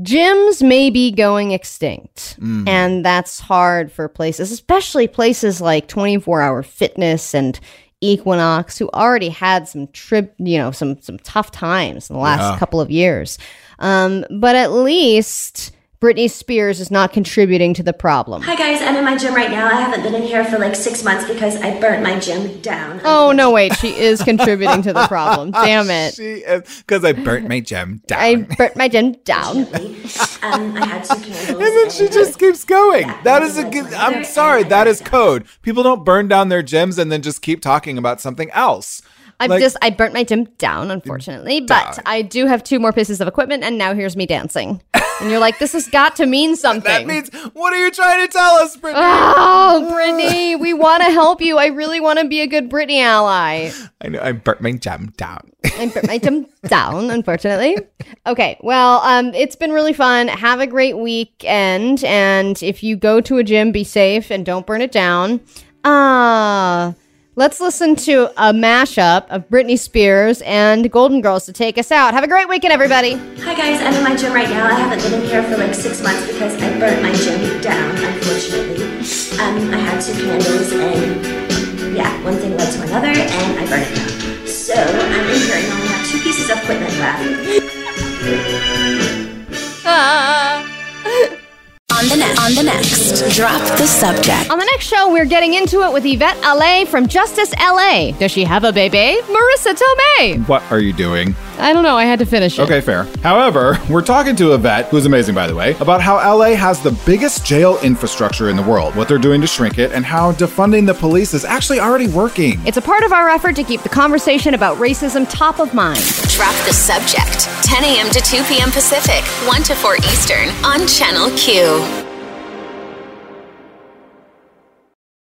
Gyms may be going extinct, and that's hard for places, especially places like 24-Hour Fitness and Equinox, who already had some tough times in the last couple of years. But at least Britney Spears is not contributing to the problem. Hi guys, I'm in my gym right now. I haven't been in here for like 6 months because I burnt my gym down. Oh, no, wait. She is contributing to the problem. Damn it. She is, because I burnt my gym down. I had some candles. And then she just keeps going. Yeah, that is I'm sorry. That is code. People don't burn down their gyms and then just keep talking about something else. I burnt my gym down, unfortunately, but I do have 2 more pieces of equipment, and now here's me dancing. And you're like, this has got to mean something. That means, what are you trying to tell us, Brittany? Oh, Brittany, we want to help you. I really want to be a good Brittany ally. I know, I burnt my gym down. Unfortunately. Okay, well, it's been really fun. Have a great weekend, and if you go to a gym, be safe and don't burn it down. Let's listen to a mashup of Britney Spears and Golden Girls to take us out. Have a great weekend, everybody. Hi, guys. I'm in my gym right now. I haven't been in here for like 6 months because I burnt my gym down, unfortunately. I had 2 candles and, one thing led to another, and I burnt it down. So I'm in here and all that. two pieces of equipment left. On the next, drop the subject. On the next show, we're getting into it with Yvette Allais from Justice LA. Does she have a baby? Marissa Tomei. What are you doing? I don't know. I had to finish it. Okay, fair. However, we're talking to Yvette, who's amazing, by the way, about how LA has the biggest jail infrastructure in the world, what they're doing to shrink it, and how defunding the police is actually already working. It's a part of our effort to keep the conversation about racism top of mind. Drop the subject, 10 a.m. to 2 p.m. Pacific, 1 to 4 Eastern, on Channel Q.